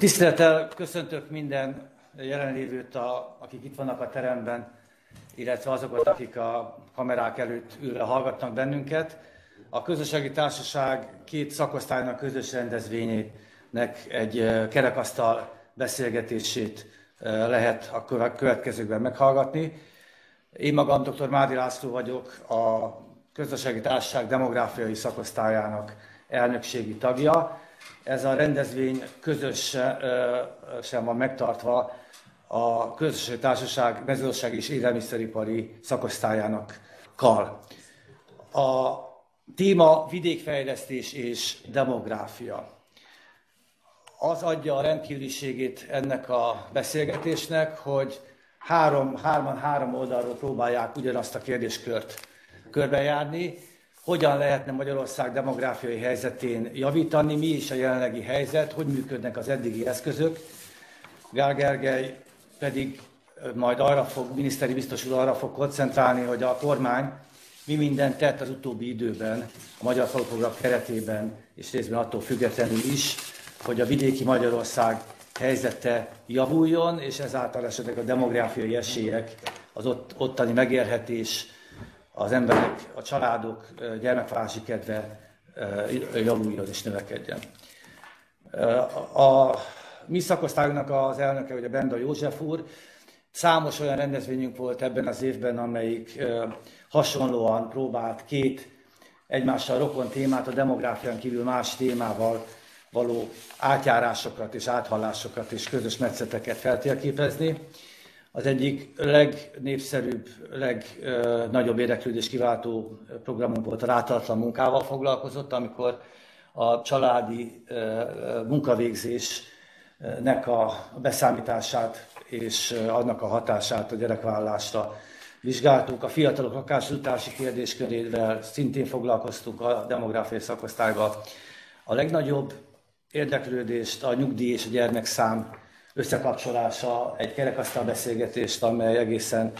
Tisztelettel köszöntök minden jelenlévőt, akik itt vannak a teremben, illetve azokat, akik a kamerák előtt ülve hallgatnak bennünket. A Közösségi Társaság két szakosztálynak közös rendezvényének egy kerekasztal beszélgetését lehet a következőkben meghallgatni. Én magam dr. Mádi László vagyok, a Közösségi Társaság demográfiai szakosztályának elnökségi tagja. Ez a rendezvény közösen van megtartva a Közösségi Társaság mezőgazdasági és élelmiszeripari szakosztályának kal. A téma vidékfejlesztés és demográfia. Az adja a rendkívüliségét ennek a beszélgetésnek, hogy hárman három oldalról próbálják ugyanazt a kérdéskört körbejárni. Hogyan lehetne Magyarország demográfiai helyzetén javítani, mi is a jelenlegi helyzet, hogy működnek az eddigi eszközök. Gál Gergely pedig majd miniszteri biztos úr arra fog koncentrálni, hogy a kormány mi mindent tett az utóbbi időben, a Magyar Faluprogram keretében, és részben attól függetlenül is, hogy a vidéki Magyarország helyzete javuljon, és ezáltal esetleg a demográfiai esélyek, az ottani megélhetés, az emberek, a családok gyermekvállalási kedve javuljon és növekedjen. A mi szakosztályunknak az elnöke, ugye Benda József úr, számos olyan rendezvényünk volt ebben az évben, amelyik hasonlóan próbált két egymással rokon témát, a demográfián kívül más témával való átjárásokat és áthallásokat és közös metszeteket feltérképezni. Az egyik legnépszerűbb, legnagyobb érdeklődést kiváltó programunk volt a rátartlan munkával foglalkozott, amikor a családi munkavégzésnek a beszámítását és annak a hatását a gyerekvállalásra vizsgáltuk. A fiatalok lakásjutási kérdéskörével szintén foglalkoztunk a demográfiai szakosztályban. A legnagyobb érdeklődést a nyugdíj és a gyermekszám összekapcsolása, egy kerekasztal beszélgetést, amely egészen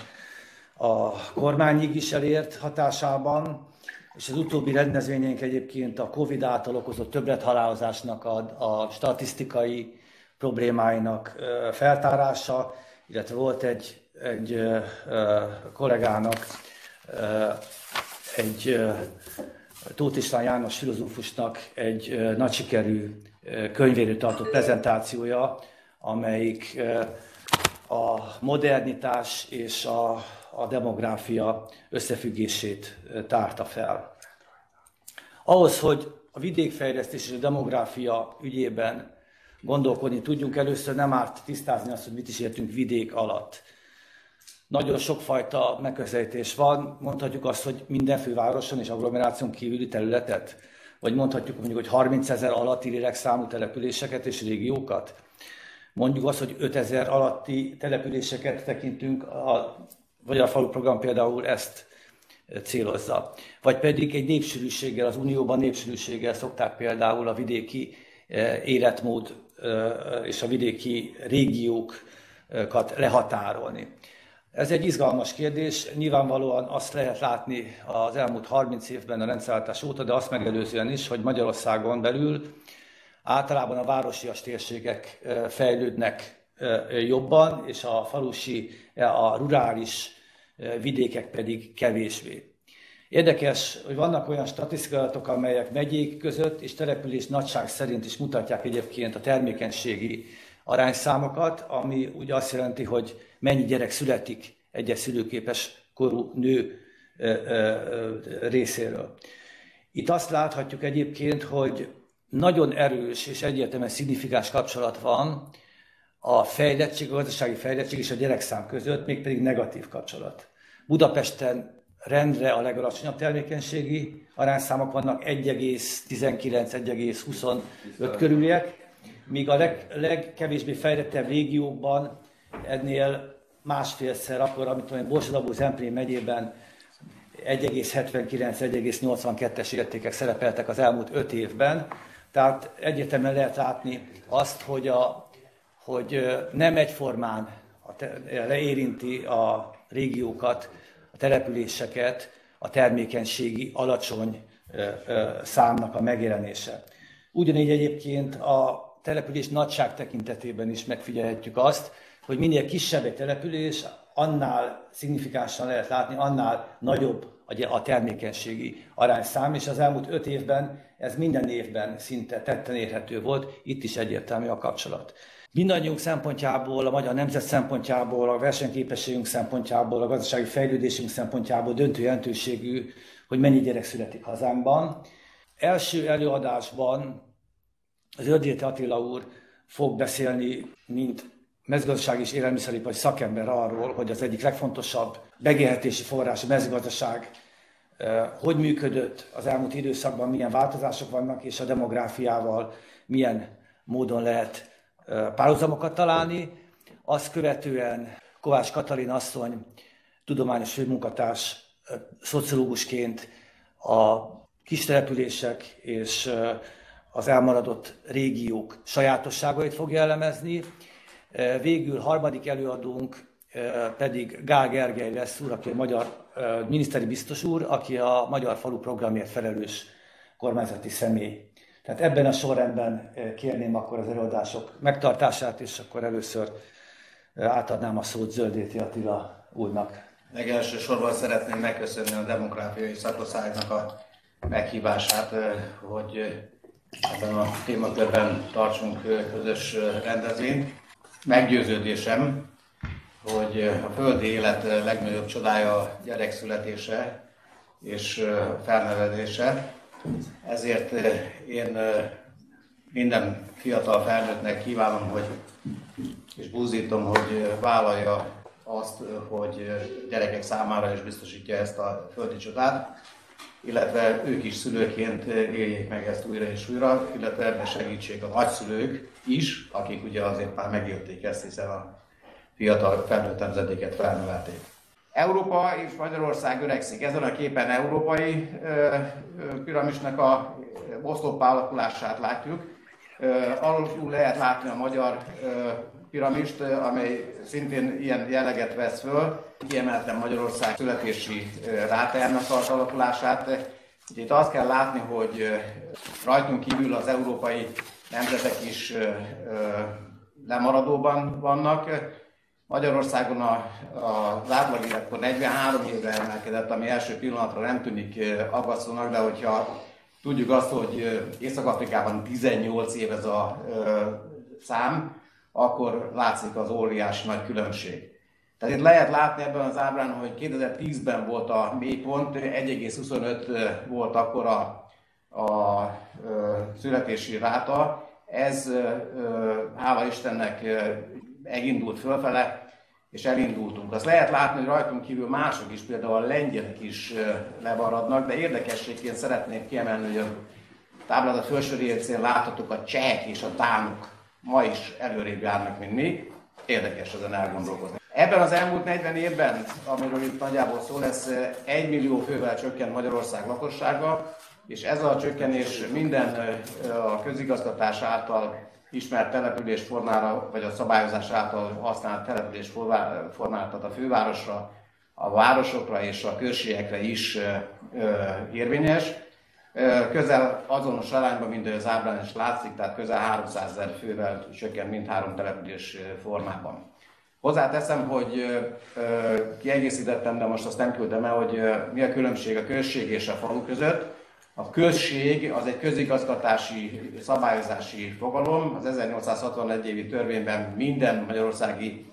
a kormányig is elért hatásában, és az utóbbi rendezvényénk egyébként a Covid által okozott többlethalálozásnak a statisztikai problémáinak feltárása, illetve volt egy kollégának, egy Tóth István János filozófusnak egy nagy sikerű könyvéről tartott prezentációja, amelyik a modernitás és a demográfia összefüggését tárta fel. Ahhoz, hogy a vidékfejlesztés és a demográfia ügyében gondolkodni tudjunk, először nem árt tisztázni azt, hogy mit is értünk vidék alatt. Nagyon sokfajta megközelítés van, mondhatjuk azt, hogy minden fővároson és agglomeráción kívüli területet, vagy mondhatjuk mondjuk, hogy 30 000 alatti lélekszámú településeket és régiókat. Mondjuk azt, hogy 5000 alatti településeket tekintünk, vagy a faluprogram például ezt célozza. Vagy pedig egy népsűrűséggel, az Unióban népsűrűséggel szokták például a vidéki életmód és a vidéki régiókat lehatárolni. Ez egy izgalmas kérdés, nyilvánvalóan azt lehet látni az elmúlt 30 évben a rendszerváltás óta, de azt megelőzően is, hogy Magyarországon belül általában a városias térségek fejlődnek jobban, és a falusi, a rurális vidékek pedig kevésbé. Érdekes, hogy vannak olyan statisztikai adatok, amelyek megyék között és település nagyság szerint is mutatják egyébként a termékenységi arányszámokat, ami ugye azt jelenti, hogy mennyi gyerek születik egyes szülőképes korú nő részéről. Itt azt láthatjuk egyébként, hogy nagyon erős és egyértelműen szignifikáns kapcsolat van a fejlettség, a gazdasági fejlettség és a gyerekszám között, mégpedig negatív kapcsolat. Budapesten rendre a legalacsonyabb termékenységi arányszámok vannak, 1,19-1,25 körüliek, míg a legkevésbé fejlettebb régióban ennél másfélszer, akkor, amit mondjuk Borsod-Abruzz-Zemplén megyében 1,79-1,82-es értékek szerepeltek az elmúlt 5 évben. Tehát egyértelműen lehet látni azt, hogy nem egyformán érinti a régiókat, a településeket a termékenységi alacsony számnak a megjelenése. Ugyanígy egyébként a település nagyság tekintetében is megfigyelhetjük azt, hogy minél kisebb egy település, annál szignifikánsan lehet látni, annál nagyobb a termékenységi arányszám, és az elmúlt 5 évben ez minden évben szinte tetten érhető volt, itt is egyértelmű a kapcsolat. Mindannyiunk szempontjából, a magyar nemzet szempontjából, a versenyképességünk szempontjából, a gazdasági fejlődésünk szempontjából döntő jelentőségű, hogy mennyi gyerek születik hazánkban. Első előadásban az Zöldéti Attila úr fog beszélni, mint mezőgazdasági és élelmiszeripari szakember arról, hogy az egyik legfontosabb megélhetési forrás a mezőgazdaság, hogy működött az elmúlt időszakban, milyen változások vannak, és a demográfiával milyen módon lehet párhuzamokat találni. Azt követően Kovács Katalin asszony, tudományos főmunkatárs, szociológusként a kistelepülések és az elmaradott régiók sajátosságait fogja elemezni. Végül harmadik előadónk pedig Gál Gergely lesz úr, aki a magyar miniszteri biztos úr, aki a Magyar Falu Programért felelős kormányzati személy. Tehát ebben a sorrendben kérném akkor az előadások megtartását, és akkor először átadnám a szót Zöldéti Attila úrnak. Legelsősorban szeretném megköszönni a demográfiai szakosztálynak a meghívását, hogy ebben a témakörben tartsunk közös rendezvényt. Meggyőződésem, hogy a földi élet legnagyobb csodája a gyerek születése és felnevelése. Ezért én minden fiatal felnőttnek kívánom, és búzítom, hogy vállalja azt, hogy gyerekek számára is biztosítja ezt a földi csodát, illetve ők is szülőként éljék meg ezt újra és újra, illetve ebben segítsék a nagyszülők is, akik ugye azért már megélték ezt, hiszen a fiatal felnőtt nemzedéket felnevelték. Európa és Magyarország öregszik. Ezen a képen európai piramisnak a oszloppá alakulását látjuk. Alul lehet látni a magyar piramist, amely szintén ilyen jelleget vesz föl. Kiemeltem Magyarország születési rátájának az alakulását. Ugye itt azt kell látni, hogy rajtunk kívül az európai nemzetek is lemaradóban vannak. Magyarországon az átlag életkor 43 évre emelkedett, ami első pillanatra nem tűnik aggasztónak, de hogyha tudjuk azt, hogy Észak-Afrikában 18 év ez a szám, akkor látszik az óriási nagy különbség. Tehát itt lehet látni ebben az ábrán, hogy 2010-ben volt a mélypont, 1,25 volt akkor a születési ráta. Ez hála Istennek megindult fölfele, és elindultunk. Azt lehet látni, hogy rajtunk kívül mások is, például a lengyelek is lemaradnak, de érdekességként szeretném kiemelni, hogy a táblázat felső részén láthatók a csehek és a dánok. Ma is előrébb járnak, mint mi. Érdekes ezen elgondolkozni. Ebben az elmúlt 40 évben, amiről itt nagyjából szó lesz, 1 millió fővel csökkent Magyarország lakossága, és ez a csökkenés minden a közigazgatás által ismert településformára, vagy a szabályozás által használt településformára, tehát a fővárosra, a városokra és a községekre is érvényes. Közel azonos arányban, mint az ábrán is látszik, tehát közel 300 000 fővel csökken mindhárom település formában. Hozzáteszem, hogy kiegészítettem, de most azt nem küldem el, hogy mi a különbség a község és a falu között. A község az egy közigazgatási, szabályozási fogalom. Az 1861 évi törvényben minden magyarországi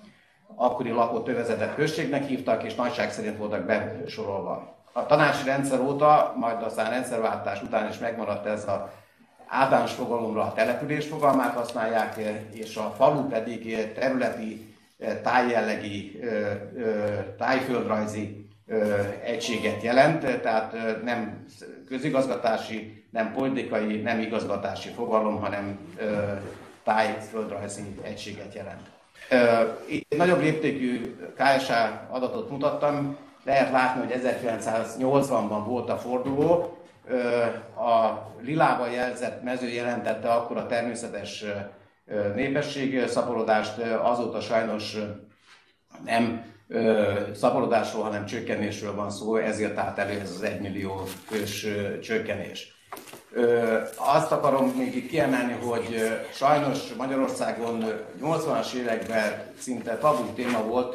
akkori lakott övezetet községnek hívtak, és nagyság szerint voltak besorolva. A tanácsi rendszer óta, majd aztán rendszerváltás után is megmaradt ez az általános fogalomra, a település fogalmát használják, és a falu pedig területi, tájjellegi, tájföldrajzi egységet jelent, tehát nem közigazgatási, nem politikai, nem igazgatási fogalom, hanem tájföldrajzi egységet jelent. Itt nagyobb léptékű KSA adatot mutattam. Lehet látni, hogy 1980-ban volt a forduló. A lilával jelzett mező jelentette akkor a természetes népesség szaporodást, azóta sajnos nem szaporodásról, hanem csökkenésről van szó, ezért állt elő ez az 1 millió fős csökkenés. Azt akarom még itt kiemelni, hogy sajnos Magyarországon 80-as években szinte tabu téma volt,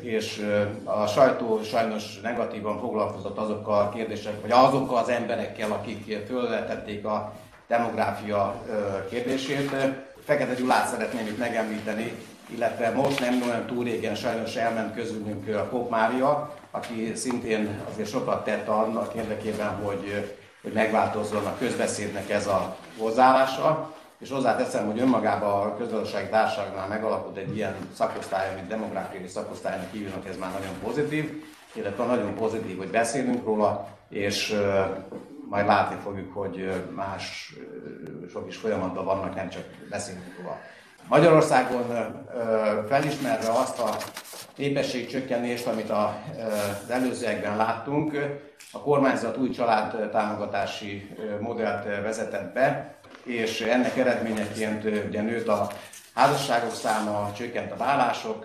és a sajtó sajnos negatívan foglalkozott azokkal a kérdésekkel, vagy azokkal az emberekkel, akik fölvetették a demográfia kérdését. Fekete Gyulát szeretném itt megemlíteni, illetve most nem olyan túl régen sajnos elment közülünk a Kopp Mária, aki szintén azért sokat tett annak érdekében, hogy megváltozzon a közbeszédnek ez a hozzáállása. És hozzáteszem, hogy önmagában a közgazdasági társaságnál megalapod egy ilyen szakosztály, amit demográfiai szakosztálynak hívnak, ez már nagyon pozitív, illetve nagyon pozitív, hogy beszélünk róla, és majd látni fogjuk, hogy más sok is folyamatban vannak, nem csak beszélünk róla. Magyarországon felismerve azt a népességcsökkenést, amit az előzőekben láttunk, a kormányzat új családtámogatási modellt vezetett be, és ennek eredményeként ugye nőtt a házasságok száma, csökkent a vállások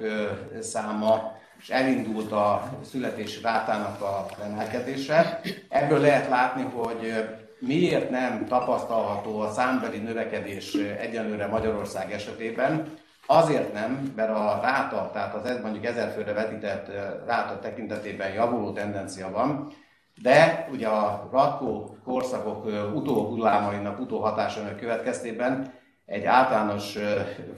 száma, és elindult a születési rátának a emelkedése. Ebből lehet látni, hogy miért nem tapasztalható a számbeli növekedés egyenlőre Magyarország esetében. Azért nem, mert a ráta, tehát az mondjuk 1000 főre vetített ráta tekintetében javuló tendencia van, de ugye a ratkó korszakok utóhullámainak, utóhatásainak következtében egy általános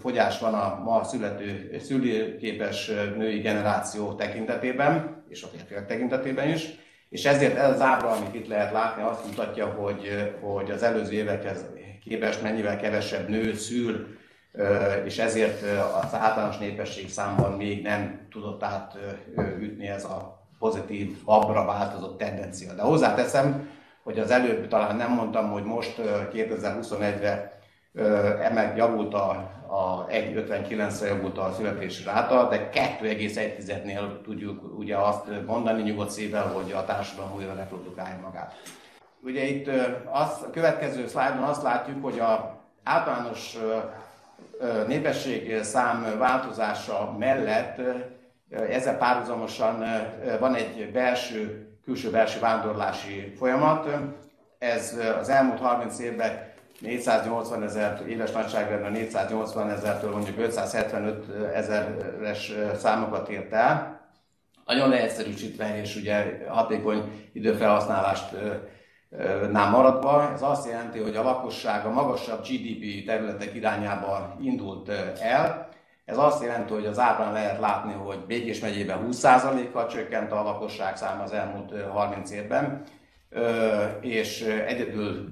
fogyás van a ma születő, szülőképes női generáció tekintetében, és a férfiak tekintetében is, és ezért ez az ábra, amit itt lehet látni, azt mutatja, hogy az előző évekhez képest mennyivel kevesebb nő szül, és ezért az általános népesség számban még nem tudott átütni ez a pozitív, abbra változott tendencia. De hozzáteszem, hogy az előbb talán nem mondtam, hogy most 2021-re javult a 1,59-re javult a születési ráta, de 2,1-nél tudjuk ugye azt mondani nyugodt szívvel, hogy a társadalom újra reprodukálja magát. Ugye itt a következő szlájdon azt látjuk, hogy az általános népességszám változása mellett ezzel párhuzamosan van egy külső-belső vándorlási folyamat. Ez az elmúlt 30 évben 480 ezer éves nagyságrendben 480 ezertől mondjuk 575 ezeres számokat ért el. Nagyon leegyszerűsítve és ugye hatékony időfelhasználást nem maradva. Ez azt jelenti, hogy a lakosság a magasabb GDP területek irányába indult el. Ez azt jelenti, hogy az ábrán lehet látni, hogy Békés megyében 20%-kal csökkent a lakosság száma az elmúlt 30 évben, és egyedül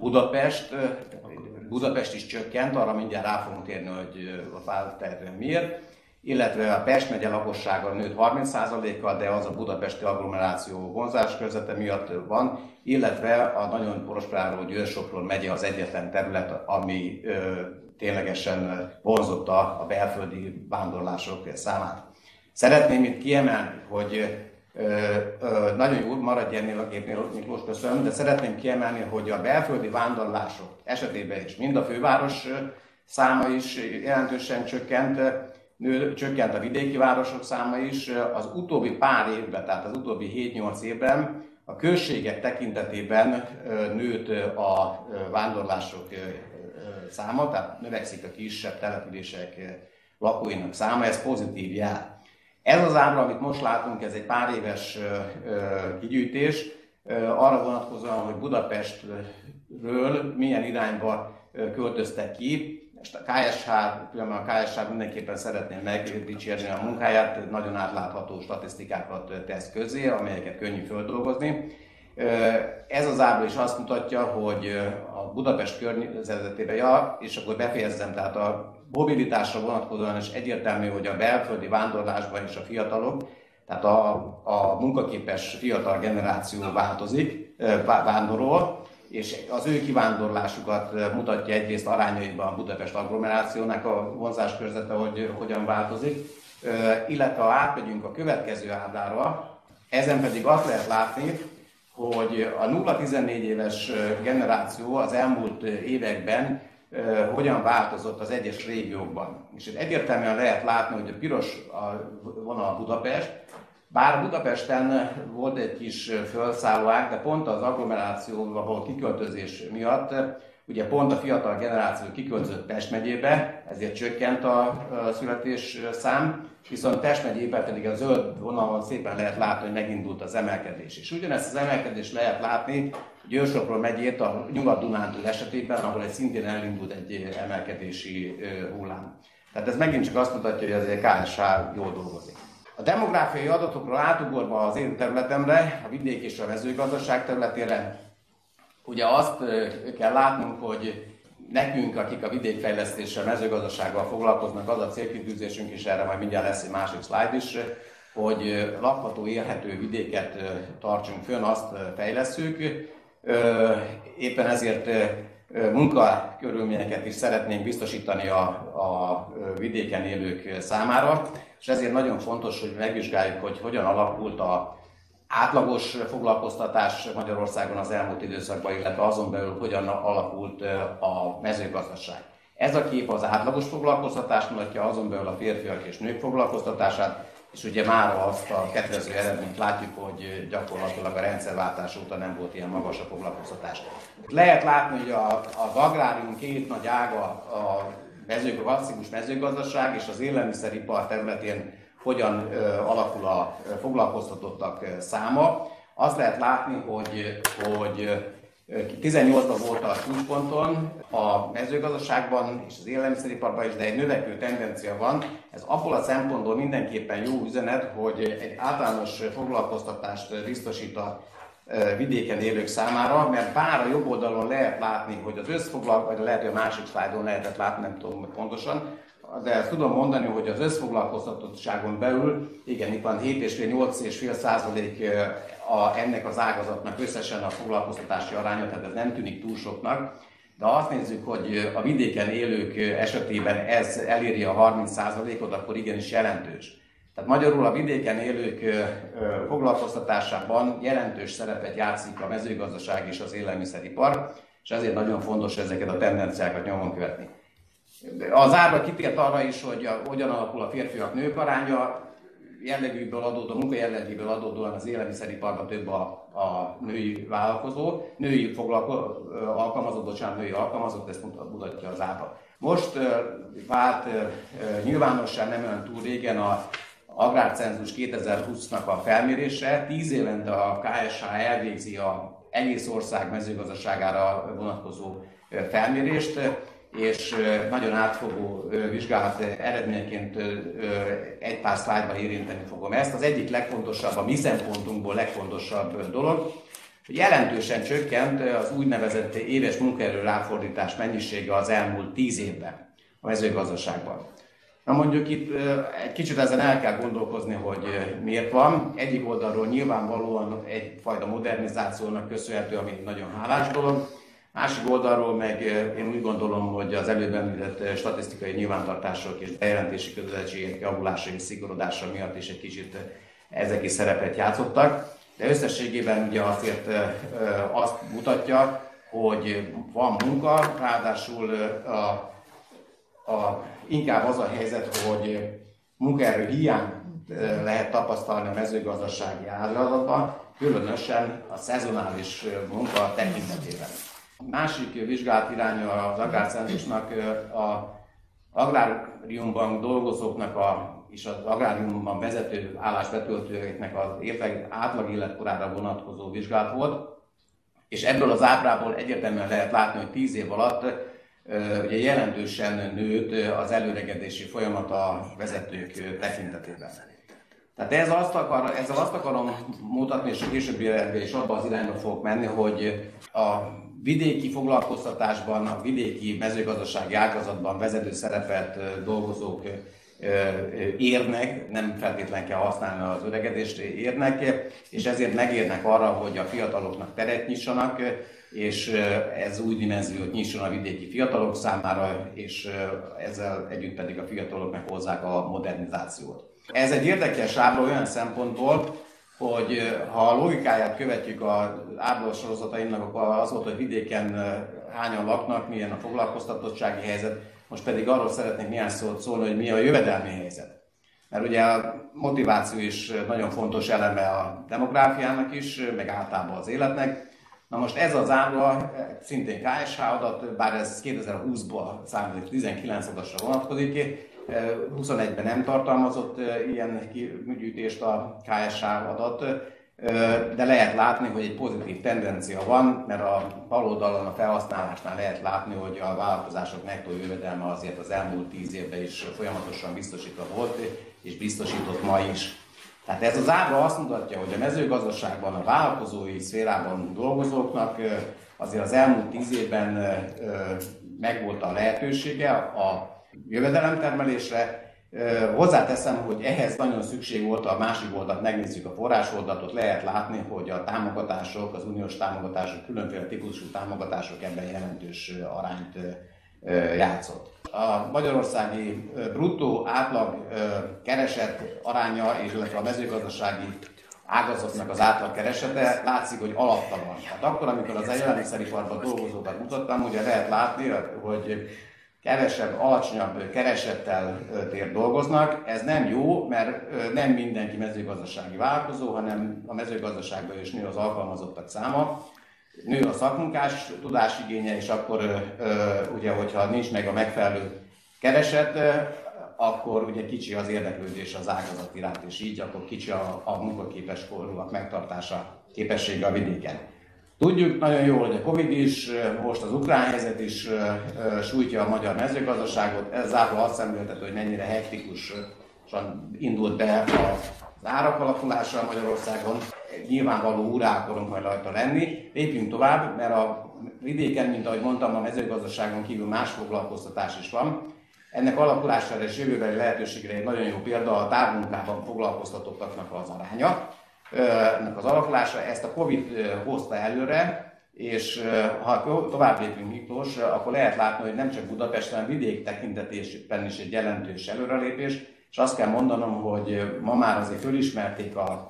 Budapest is csökkent, arra mindjárt rá fogunk térni, hogy feltehetően miért, illetve a Pest megye lakossága nőtt 30%-kal, de az a budapesti agglomeráció vonzás körzete miatt van, illetve a nagyon prosperáló Győr-Sopron megye az egyetlen terület, ami ténylegesen vonzotta a belföldi vándorlások számát. Szeretném itt kiemelni, hogy nagyon jó maradj ennél a képnél, Miklós, köszönöm, de szeretném kiemelni, hogy a belföldi vándorlások esetében is mind a főváros száma is jelentősen csökkent a vidéki városok száma is. Az utóbbi pár évben, tehát az utóbbi 7-8 évben a községek tekintetében nőtt a vándorlások száma, tehát növekszik a kisebb települések lakóinak száma, ez pozitív jel. Ez az ábra, amit most látunk, ez egy pár éves kigyűjtés, arra vonatkozóan, hogy Budapestről milyen irányba költöztek ki. A KSH mindenképpen szeretném megdicsérni a munkáját, nagyon átlátható statisztikákat tesz közé, amelyeket könnyű földolgozni. Ez az ábra is azt mutatja, hogy a Budapest környezetében, és akkor befejezzem, tehát a mobilitásra vonatkozóan is egyértelmű, hogy a belföldi vándorlásban is a fiatalok, tehát a munkaképes fiatal generáció vándorol, és az ő kivándorlásukat mutatja egyrészt arányaiban a Budapest agglomerációnak a vonzáskörzete, hogy hogyan változik, illetve ha átmegyünk a következő ábrára, ezen pedig azt lehet látni, hogy a 0-14 éves generáció az elmúlt években hogyan változott az egyes régiókban. És egyértelműen lehet látni, hogy a piros vonal Budapest, Bár Budapesten volt egy kis fölszállóák, de pont az agglomerációval való kiköltözés miatt, ugye pont a fiatal generáció kiköltözött Pest megyébe, ezért csökkent a születésszám, viszont Pest megyében pedig a zöld vonalon szépen lehet látni, hogy megindult az emelkedés. És ugyanezt az emelkedést lehet látni Győr-Sopron megyét a Nyugat-Dunántúl esetében, ahol egy szintén elindult egy emelkedési hullám. Tehát ez megint csak azt mutatja, hogy azért KSH jól dolgozik. A demográfiai adatokról átugorva az én területemre, a vidék és a mezőgazdaság területére, ugye azt kell látnunk, hogy nekünk, akik a vidékfejlesztéssel, mezőgazdasággal foglalkoznak, az a célkitűzésünk, és erre majd mindjárt lesz egy másik szlájd is, hogy lakható, élhető vidéket tartsunk fönn, azt fejlesszük. Éppen ezért munkakörülményeket is szeretnénk biztosítani a vidéken élők számára, és ezért nagyon fontos, hogy megvizsgáljuk, hogy hogyan alakult a átlagos foglalkoztatás Magyarországon az elmúlt időszakban, illetve azon belül hogyan alakult a mezőgazdaság. Ez a kép az átlagos foglalkoztatás mutatja, azon belül a férfiak és nők foglalkoztatását, és ugye már azt a kedvező eredményt látjuk, hogy gyakorlatilag a rendszerváltás óta nem volt ilyen magas a foglalkoztatás. Lehet látni, hogy az agrárium két nagy ága, a klasszikus mezőgazdaság és az élelmiszeripar területén hogyan alakul a foglalkoztatottak száma. Azt lehet látni, hogy 18-ban volt a csúcsponton a mezőgazdaságban és az élelmiszeriparban is, de egy növekvő tendencia van. Ez abból a szempontból mindenképpen jó üzenet, hogy egy általános foglalkoztatást biztosít a vidéken élők számára, mert bár a jobb oldalon lehet látni, hogy az összfoglalkoztatás, vagy lehet, hogy a másik szlájdon lehetett látni, nem tudom pontosan, de ezt tudom mondani, hogy az összfoglalkoztatottságon belül, igen, itt van 7,5-8,5% ennek az ágazatnak összesen a foglalkoztatási aránya, tehát ez nem tűnik túl soknak, de azt nézzük, hogy a vidéken élők esetében ez eléri a 30%-ot, akkor igenis jelentős. Tehát magyarul a vidéken élők foglalkoztatásában jelentős szerepet játszik a mezőgazdaság és az élelmiszeripar, és ezért nagyon fontos ezeket a tendenciákat nyomon követni. Az árva kitért arra is, hogy hogyan alakul a férfiak-nők aránya, jellegűből adódó, munkajellegéből adódóan az élelmiszeriparban több a női vállalkozó, női alkalmazott, ezt mutatja az ábra. Most vált nyilvánossá nem olyan túl régen a agrárcenzus 2020-nak a felmérése. 10 évente a KSH elvégzi a egész ország mezőgazdaságára vonatkozó felmérést, és nagyon átfogó vizsgálat eredményeként egy pár szlájdban érinteni fogom ezt. Az egyik legfontosabb, a mi szempontunkból legfontosabb dolog, hogy jelentősen csökkent az úgynevezett éves munkaerő ráfordítás mennyisége az elmúlt 10 évben a mezőgazdaságban. Na mondjuk itt egy kicsit ezen el kell gondolkozni, hogy miért van. Egyik oldalról nyilvánvalóan egyfajta modernizációnak köszönhető, ami nagyon hálás dolog. Másik oldalról meg én úgy gondolom, hogy az előbb említett statisztikai nyilvántartások és bejelentési kötelezettségek javulása és szigorodása miatt is egy kicsit ezek is szerepet játszottak. De összességében ugye azért azt mutatja, hogy van munka, ráadásul inkább az a helyzet, hogy munkaerő hiány lehet tapasztalni a mezőgazdasági ágazatban, különösen a szezonális munka tekintetében. A másik vizsgált iránya az agrárcenzusnak az agráriumban dolgozóknak és az agráriumban vezető állásbetöltőknek az átlag életkorára vonatkozó vizsgálat volt, és ebből az ábrából egyértelműen lehet látni, hogy 10 év alatt ugye jelentősen nőtt az előregedési folyamat a vezetők tekintetében. Tehát ezzel azt akarom mutatni, és a későbbi életben is abba az irányba fogok menni, hogy a vidéki foglalkoztatásban, a vidéki mezőgazdasági ágazatban vezető szerepet dolgozók érnek, nem feltétlenül kell használni az öregedést, érnek, és ezért megérnek arra, hogy a fiataloknak teret nyissanak, és ez új dimenziót nyisson a vidéki fiatalok számára, és ezzel együtt pedig a fiatalok meghozzák a modernizációt. Ez egy érdekes ábra olyan szempontból, hogy ha a logikáját követjük az ábra sorozataimnak, akkor az volt, hogy vidéken hányan laknak, milyen a foglalkoztatottsági helyzet, most pedig arról szeretnék néhány szót szólni, hogy mi a jövedelmi helyzet. Mert ugye a motiváció is nagyon fontos eleme a demográfiának is, meg általában az életnek. Na most ez az ábla szintén KSH adat, bár ez 2020-ban számít, 19-asra vonatkozik, 21-ben nem tartalmazott ilyen gyűjtést a KSH adat, de lehet látni, hogy egy pozitív tendencia van, mert a bal oldalon a felhasználásnál lehet látni, hogy a vállalkozások nettó jövedelme azért az elmúlt 10 évben is folyamatosan biztosítva volt, és biztosított ma is. Tehát ez az ábra azt mutatja, hogy a mezőgazdaságban, a vállalkozói szférában dolgozóknak azért az elmúlt 10 évben megvolt a lehetősége a jövedelemtermelésre. Hozzáteszem, hogy ehhez nagyon szükség volt a másik oldalt, megnézzük a forrás oldalt, lehet látni, hogy a támogatások, az uniós támogatások, különféle típusú támogatások ebben jelentős arányt játszott. A magyarországi bruttó átlag kereset aránya, illetve a mezőgazdasági ágazatnak az átlag keresete látszik, hogy alaptalan. Hát akkor, amikor az élelmiszeriparban dolgozókat mutattam, ugye lehet látni, hogy kevesebb, alacsonyabb keresettel tér dolgoznak. Ez nem jó, mert nem mindenki mezőgazdasági vállalkozó, hanem a mezőgazdaságban is nő az alkalmazottak száma. Nő a szakmunkás tudásigénye, és akkor ugye, hogyha nincs meg a megfelelő kereset, akkor ugye kicsi az érdeklődés az ágazat iránt, és így akkor kicsi a munkaképes korúak megtartása képessége a vidéken. Tudjuk nagyon jól, hogy a Covid is, most az ukrán helyzet is sújtja a magyar mezőgazdaságot. Ez zárólag azt szemléltető, hogy mennyire hektikusan indult be az árak alakulása Magyarországon. Nyilvánvaló úrrá akarunk majd rajta lenni. Lépjünk tovább, mert a vidéken, mint ahogy mondtam, a mezőgazdaságon kívül más foglalkoztatás is van. Ennek alakulására és jövőbeli lehetőségre egy nagyon jó példa a távmunkában foglalkoztatottaknak az aránya. Ennek az alakulása, ezt a Covid hozta előre, és ha tovább lépünk, Miklós, akkor lehet látni, hogy nem csak Budapesten, hanem vidék tekintetében is egy jelentős előrelépés, és azt kell mondanom, hogy ma már azért fölismerték a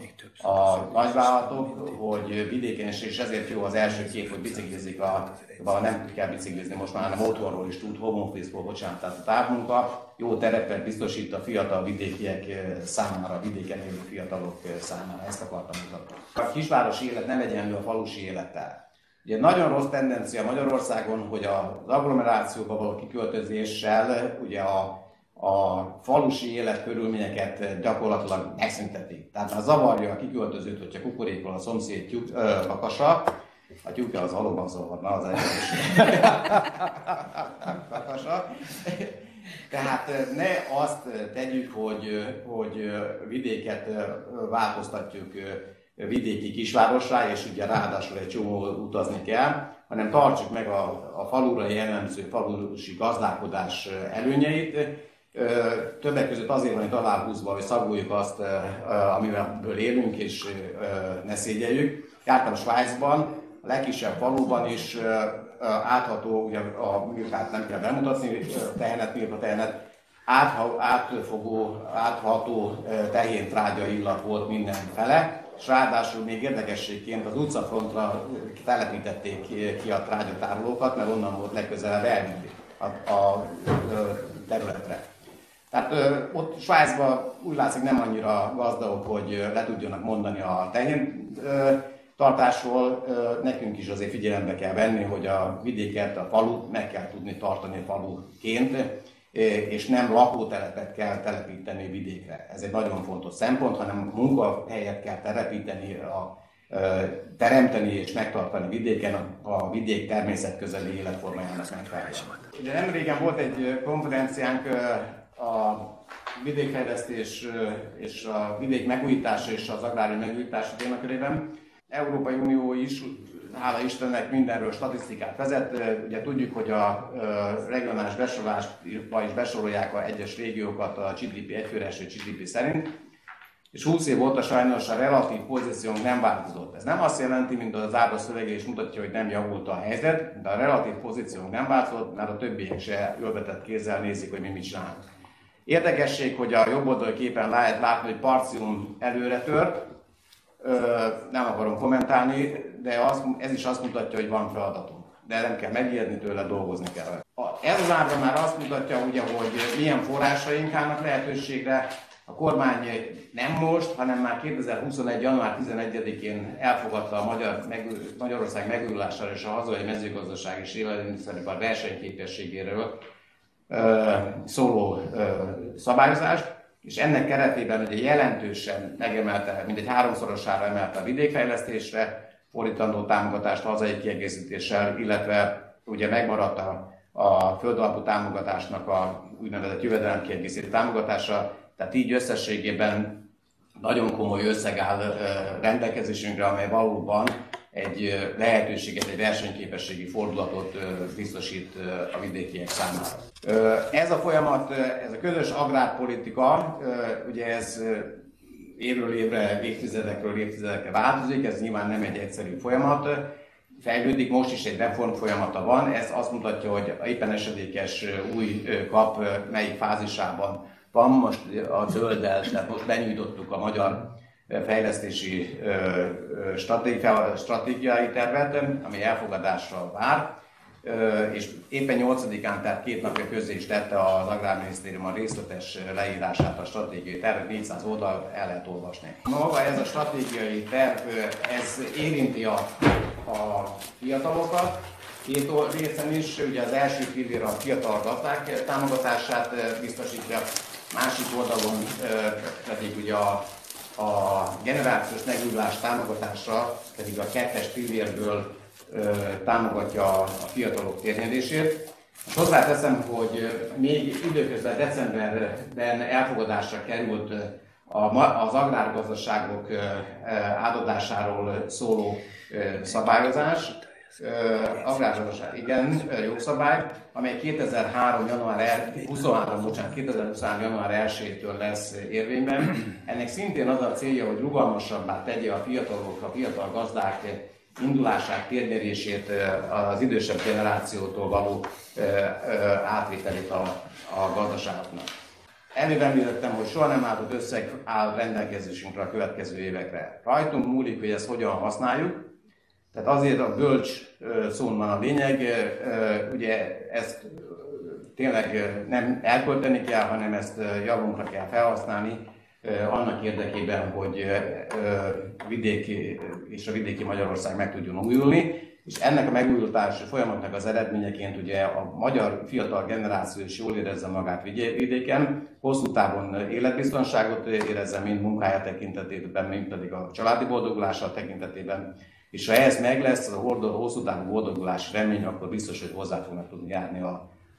nagyvállalatok, hogy vidéken is, és ezért jó az első kép, hogy biciklizik, nem kell biciklizni, most már nem otthonról is tud, home office-ból, bocsánat, tehát a távmunka jó terepet biztosít a fiatal vidékiek számára, vidéken élő fiatalok számára, ezt akartam mutatni. A kisvárosi élet nem egyenlő a falusi élettel. Ugye nagyon rossz tendencia Magyarországon, hogy az agglomerációba való kiköltözéssel ugye a falusi életkörülményeket gyakorlatilag megszüntetik. Tehát már zavarja a kiköltözőt, hogyha kukorékol a szomszéd vakasa, a tyúkja az valóban zavarna, az egyes vakasa. Tehát ne azt tegyük, hogy vidéket változtatjuk vidéki kisvárosra, és ugye ráadásul egy csomó utazni kell, hanem tartsuk meg a falura jellemző falusi gazdálkodás előnyeit. Többek között azért van itt aláhúzva, hogy szagoljuk azt, amiből élünk, és ne szégyeljük. Jártam Svájcban, a legkisebb faluban is átható, ugye a milkát nem kell bemutatni, tehenet, milka tehenet, átható tehén trágya illat volt mindenfele. És ráadásul még érdekességként az utcafrontra telepítették ki a trágyatárolókat, mert onnan volt legközelebb elvinni a területre. Tehát ott Svájcban úgy látszik nem annyira gazdagok, hogy le tudjanak mondani a tehén tartásról. Nekünk is azért figyelembe kell venni, hogy a vidéket, a falut meg kell tudni tartani faluként, és nem lakótelepet kell telepíteni vidékre. Ez egy nagyon fontos szempont, hanem munkahelyet kell telepíteni, teremteni és megtartani vidéken a vidék természetközeli életformájának megfelelően. Ugye nemrégen volt egy konferenciánk a vidékfejlesztés és a vidék megújítása és az agrári megújítása témakörében. Európai Unió is, hála Istennek, mindenről statisztikát vezet. Ugye tudjuk, hogy a regionális besorolásba is besorolják az egyes régiókat a GDP, egyfőre eső GDP szerint, és 20 év óta sajnos a relatív pozíciónk nem változott. Ez nem azt jelenti, mint az ábra szövege is mutatja, hogy nem javult a helyzet, de a relatív pozíciónk nem változott, mert a többiek se ölvetett kézzel nézik, hogy mi mit csinálunk. Érdekesség, hogy a jobb oldali képen lehet látni, hogy Partium előre tört. Nem akarom kommentálni, de ez is azt mutatja, hogy van feladatunk. De nem kell megijedni tőle, dolgozni kell. Ez az ábra már azt mutatja, ugye, hogy milyen forrásaink állnak lehetőségre. A A kormány nem most, hanem már 2021. január 11-én elfogadta a Magyarország megújulására és a hazai mezőgazdaság és élelmiszeripar versenyképességéről szóló szabályozást, és ennek keretében ugye jelentősen megemelte, mindegy háromszorosára emelte a vidékfejlesztésre fordítandó támogatást hazai kiegészítéssel, illetve ugye megmaradt a földalapú támogatásnak a úgynevezett jövedelemkiegészítő támogatása, tehát így összességében nagyon komoly összeg áll rendelkezésünkre, amely valóban egy lehetőséget, egy versenyképességi fordulatot biztosít a vidékiek számára. Ez a folyamat, ez a közös agrárpolitika, ugye ez évről évre, évtizedekről évtizedekre változik, ez nyilván nem egy egyszerű folyamat, fejlődik, most is egy reform folyamata van, ez azt mutatja, hogy éppen esedékes új kap melyik fázisában van most a zölddel, tehát most benyújtottuk a magyar fejlesztési stratégiai tervet, ami elfogadásra vár, és éppen 8-án, tehát két napja közé is tette az Agrárminisztérium a részletes leírását a stratégiai tervet, 400 oldal el lehet olvasni. Maga ez a stratégiai terv, ez érinti a fiatalokat, két részen is, ugye az első pillér a fiatal gazdák támogatását biztosítja, másik oldalon pedig ugye a generációs megújulás támogatásra, pedig a 2. pillérből támogatja a fiatalok térnyerését. Most hozzáteszem, hogy még időközben decemberben elfogadásra került az agrárgazdaságok átadásáról szóló szabályozás, agrárgazdaság, igen, jogszabály, amely 2023. január 1-től lesz érvényben. Ennek szintén az a célja, hogy rugalmasabbá tegye a fiatalok, a fiatal gazdák indulását, térnyerését, az idősebb generációtól való átvételét a gazdaságoknak. Előbb említettem, hogy soha nem látott összeg áll rendelkezésünkre a következő évekre. Rajtunk múlik, hogy ezt hogyan használjuk. Tehát azért a bölcs szón van a lényeg, ugye ezt tényleg nem elkölteni kell, hanem ezt javunkra kell felhasználni, annak érdekében, hogy vidéki és a vidéki Magyarország meg tudjon újulni, és ennek a megújulási folyamatnak az eredményeként ugye a magyar fiatal generáció is jól érezze magát vidéken, hosszú távon életbiztonságot érezze, mind munkája tekintetében, mind pedig a családi boldogulása tekintetében, és ha ez meg lesz, az a hosszú távú boldogulási remény, akkor biztos, hogy hozzá fognak tudni járni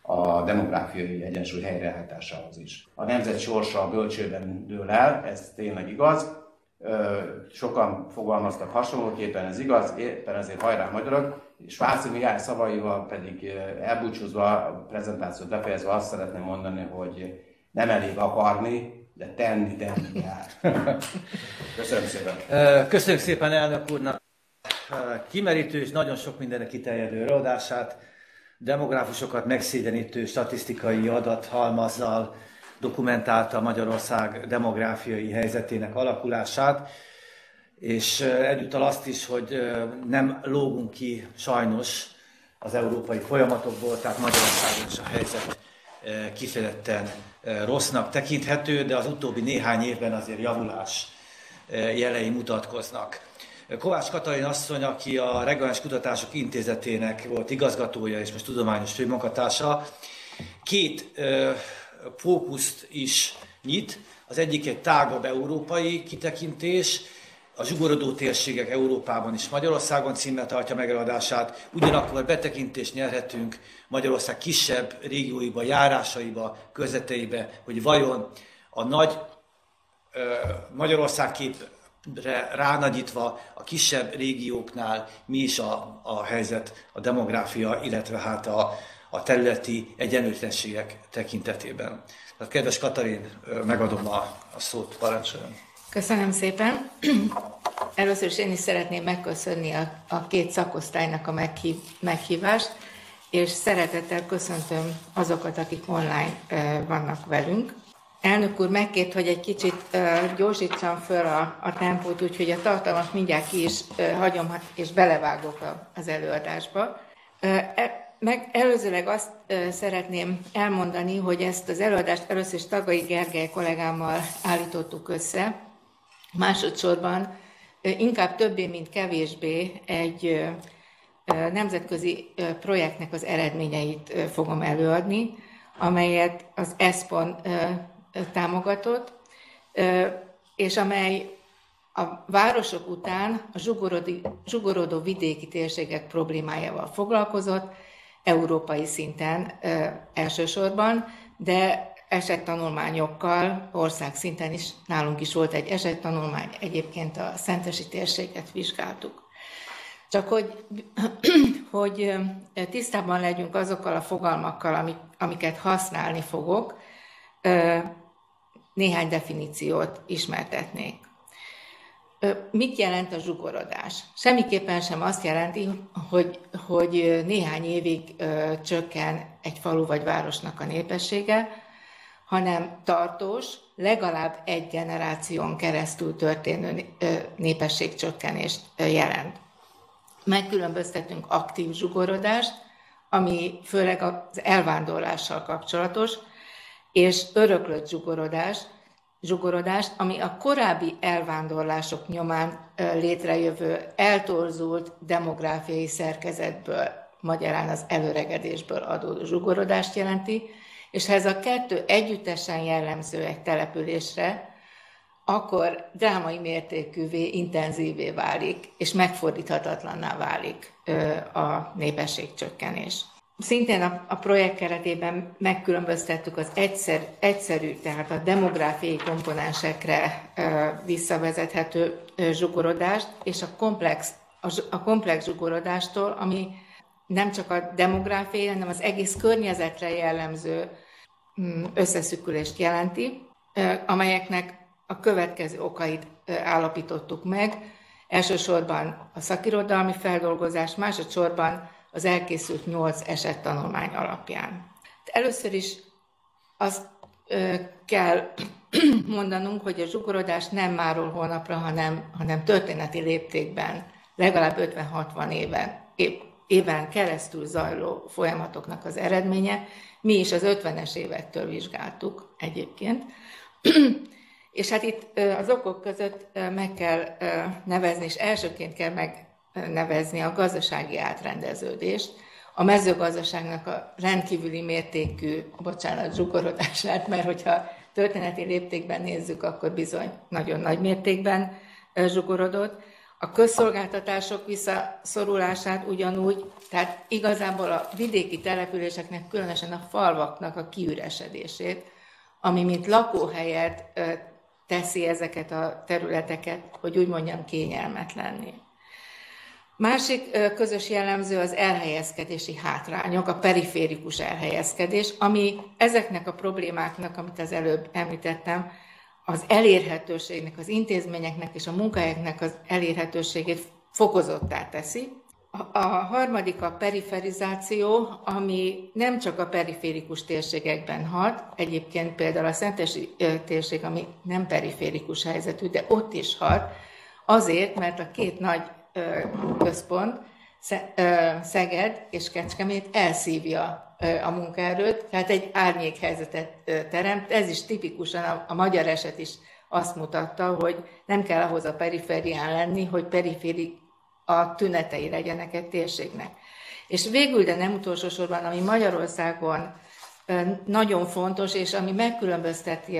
a demográfiai egyensúly helyreállításához is. A nemzet sorsa a bölcsőben dől el, ez tényleg igaz. Sokan fogalmaztak hasonlóképpen, ez igaz, éppen ezért hajrá magyarok. És Fáci Mihály szavaival pedig elbúcsúzva, a prezentációt befejezve azt szeretném mondani, hogy nem elég akarni, de tenni jár. Köszönöm szépen! Köszönöm szépen elnök úrnak! Kimerítő és nagyon sok mindenre kiterjedő előadását, demográfusokat megszégyenítő statisztikai adathalmazzal dokumentálta Magyarország demográfiai helyzetének alakulását, és egyúttal azt is, hogy nem lógunk ki sajnos az európai folyamatokból, tehát Magyarországon is a helyzet kifejezetten rossznak tekinthető, de az utóbbi néhány évben azért javulás jelei mutatkoznak. Kovács Katalin asszony, aki a Regionális Kutatások Intézetének volt igazgatója és most tudományos főmunkatársa, két fókuszt is nyit. Az egyik egy tágabb európai kitekintés, a zsugorodó térségek Európában és Magyarországon címmel tartja meg előadását, ugyanakkor betekintést nyerhetünk Magyarország kisebb régióiba, járásaiba, körzeteibe, hogy vajon a nagy Magyarország kép ránagyítva a kisebb régióknál mi is a helyzet, a demográfia, illetve hát a területi egyenlőtlenségek tekintetében. Tehát kedves Katalin, megadom a szót, parancsoljon. Köszönöm szépen. Először is én is szeretném megköszönni a két szakosztálynak a meghívást, és szeretettel köszöntöm azokat, akik online vannak velünk. Elnök úr megkért, hogy egy kicsit gyorsítsam föl a tempót, úgyhogy a tartalmat mindjárt ki is hagyom és belevágok az előadásba. Előzőleg azt szeretném elmondani, hogy ezt az előadást először is Tagai Gergely kollégámmal állítottuk össze. Másodszorban inkább többé, mint kevésbé egy nemzetközi projektnek az eredményeit fogom előadni, amelyet az ESPON támogatott, és amely a városok után a zsugorodó vidéki térségek problémájával foglalkozott, európai szinten elsősorban, de esettanulmányokkal, országszinten is, nálunk is volt egy esettanulmány, egyébként a szentesi térséget vizsgáltuk. Csak hogy tisztában legyünk azokkal a fogalmakkal, amiket használni fogok, néhány definíciót ismertetnék. Mit jelent a zsugorodás? Semmiképpen sem azt jelenti, hogy néhány évig csökken egy falu vagy városnak a népessége, hanem tartós, legalább egy generáción keresztül történő népességcsökkenést jelent. Megkülönböztetünk aktív zsugorodást, ami főleg az elvándorlással kapcsolatos, és öröklött zsugorodást, ami a korábbi elvándorlások nyomán létrejövő eltorzult demográfiai szerkezetből, magyarán az előregedésből adódó zsugorodást jelenti, és ha ez a kettő együttesen jellemző egy településre, akkor drámai mértékűvé, intenzívé válik, és megfordíthatatlanná válik a népességcsökkenés. Szintén a projekt keretében megkülönböztettük az egyszerű, tehát a demográfiai komponensekre visszavezethető zsugorodást, és a komplex zsugorodástól, ami nem csak a demográfiai, hanem az egész környezetre jellemző összeszűkülést jelenti, amelyeknek a következő okait állapítottuk meg. Elsősorban a szakirodalmi feldolgozás, másodszorban az elkészült 8 esettanulmány alapján. Először is azt kell mondanunk, hogy a zsugorodás nem máról holnapra, hanem történeti léptékben, legalább 50-60 éven keresztül zajló folyamatoknak az eredménye. Mi is az 50-es évektől vizsgáltuk egyébként. És hát itt az okok között meg kell nevezni, és elsőként kell megnevezni a gazdasági átrendeződést, a mezőgazdaságnak a rendkívüli mértékű, zsugorodását, mert hogyha történeti léptékben nézzük, akkor bizony nagyon nagy mértékben zsugorodott. A közszolgáltatások visszaszorulását ugyanúgy, tehát igazából a vidéki településeknek, különösen a falvaknak a kiüresedését, ami mint lakóhelyet teszi ezeket a területeket, hogy úgy mondjam, kényelmetlenné. Másik közös jellemző az elhelyezkedési hátrányok, a periférikus elhelyezkedés, ami ezeknek a problémáknak, amit az előbb említettem, az elérhetőségnek, az intézményeknek és a munkahelyeknek az elérhetőségét fokozottá teszi. A harmadik a periferizáció, ami nem csak a periférikus térségekben hat, egyébként például a szentesi térség, ami nem periférikus helyzetű, de ott is hat, azért, mert a két nagy központ, Szeged és Kecskemét elszívja a munkaerőt, tehát egy árnyékhelyzetet teremt. Ez is tipikusan a magyar eset is azt mutatta, hogy nem kell ahhoz a periférián lenni, hogy a tünetei legyenek egy térségnek. És végül, de nem utolsó sorban, ami Magyarországon nagyon fontos, és ami megkülönbözteti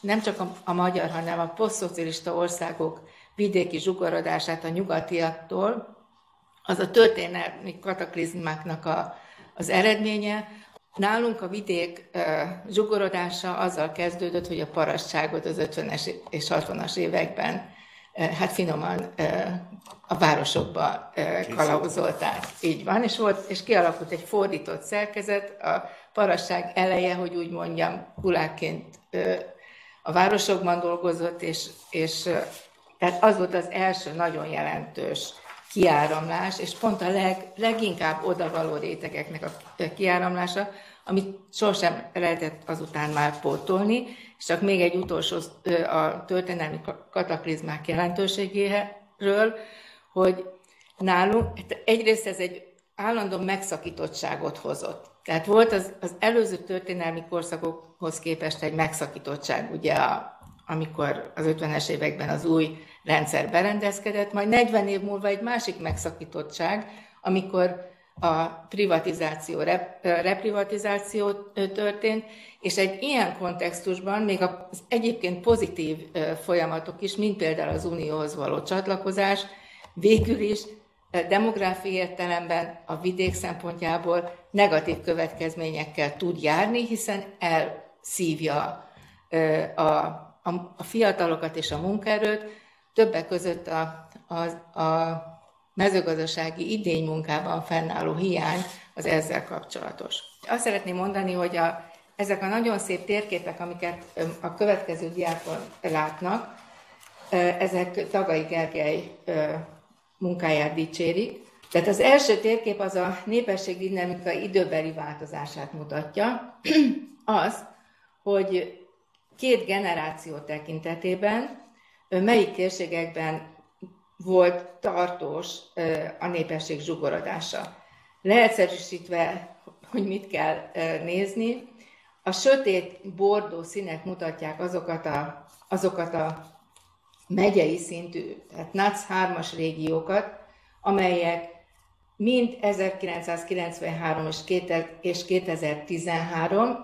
nem csak a magyar, hanem a posztszocialista országok vidéki zsugorodását a nyugatiaktól, az a történelmi kataklizmáknak az eredménye. Nálunk a vidék zsugorodása azzal kezdődött, hogy a parasztságot az 50-es és 60-as években finoman a városokba kalauzolták. Így van, és kialakult egy fordított szerkezet, a parasság eleje, hogy úgy mondjam, kulákként a városokban dolgozott, és tehát az volt az első nagyon jelentős kiáramlás, és pont a leginkább odavaló rétegeknek a kiáramlása, amit sosem lehetett azután már pótolni, és csak még egy utolsó a történelmi kataklizmák jelentőségéről, hogy nálunk egyrészt ez egy állandó megszakítottságot hozott. Tehát volt az előző történelmi korszakokhoz képest egy megszakítottság, ugye, amikor az 50-es években az új rendszer berendezkedett, majd 40 év múlva egy másik megszakítottság, amikor a privatizáció, reprivatizáció történt, és egy ilyen kontextusban még az egyébként pozitív folyamatok is, mint például az unióhoz való csatlakozás, végül is demográfiai értelemben a vidék szempontjából negatív következményekkel tud járni, hiszen elszívja a fiatalokat és a munkaerőt, többek között a mezőgazdasági idénymunkában fennálló hiány az ezzel kapcsolatos. Azt szeretném mondani, hogy ezek a nagyon szép térképek, amiket a következő diákon látnak, ezek Tagai Gergely munkáját dicsérik. Tehát az első térkép az a népesség dinamika időbeli változását mutatja. Az, hogy két generáció tekintetében melyik térségekben volt tartós a népesség zsugorodása. Leegyszerűsítve, hogy mit kell nézni, a sötét bordó színek mutatják azokat a megyei szintű, tehát NAC 3-as régiókat, amelyek mind 1993 és 2013,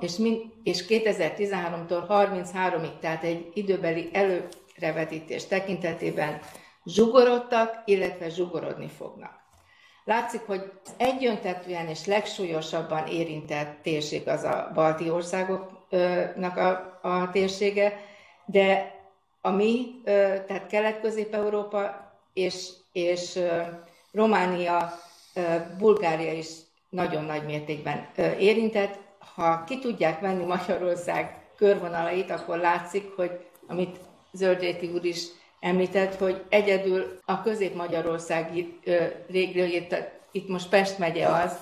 és 2013-tól 33-ig, tehát egy időbeli előrevetítés tekintetében zsugorodtak, illetve zsugorodni fognak. Látszik, hogy egyöntetűen és legsúlyosabban érintett térség az a balti országoknak a térsége, de a mi, tehát Kelet-Közép-Európa és Románia, Bulgária is nagyon nagy mértékben érintett. Ha ki tudják venni Magyarország körvonalait, akkor látszik, hogy amit Zöldéti úr is említett, hogy egyedül a közép-magyarországi régió, itt most Pest megye az,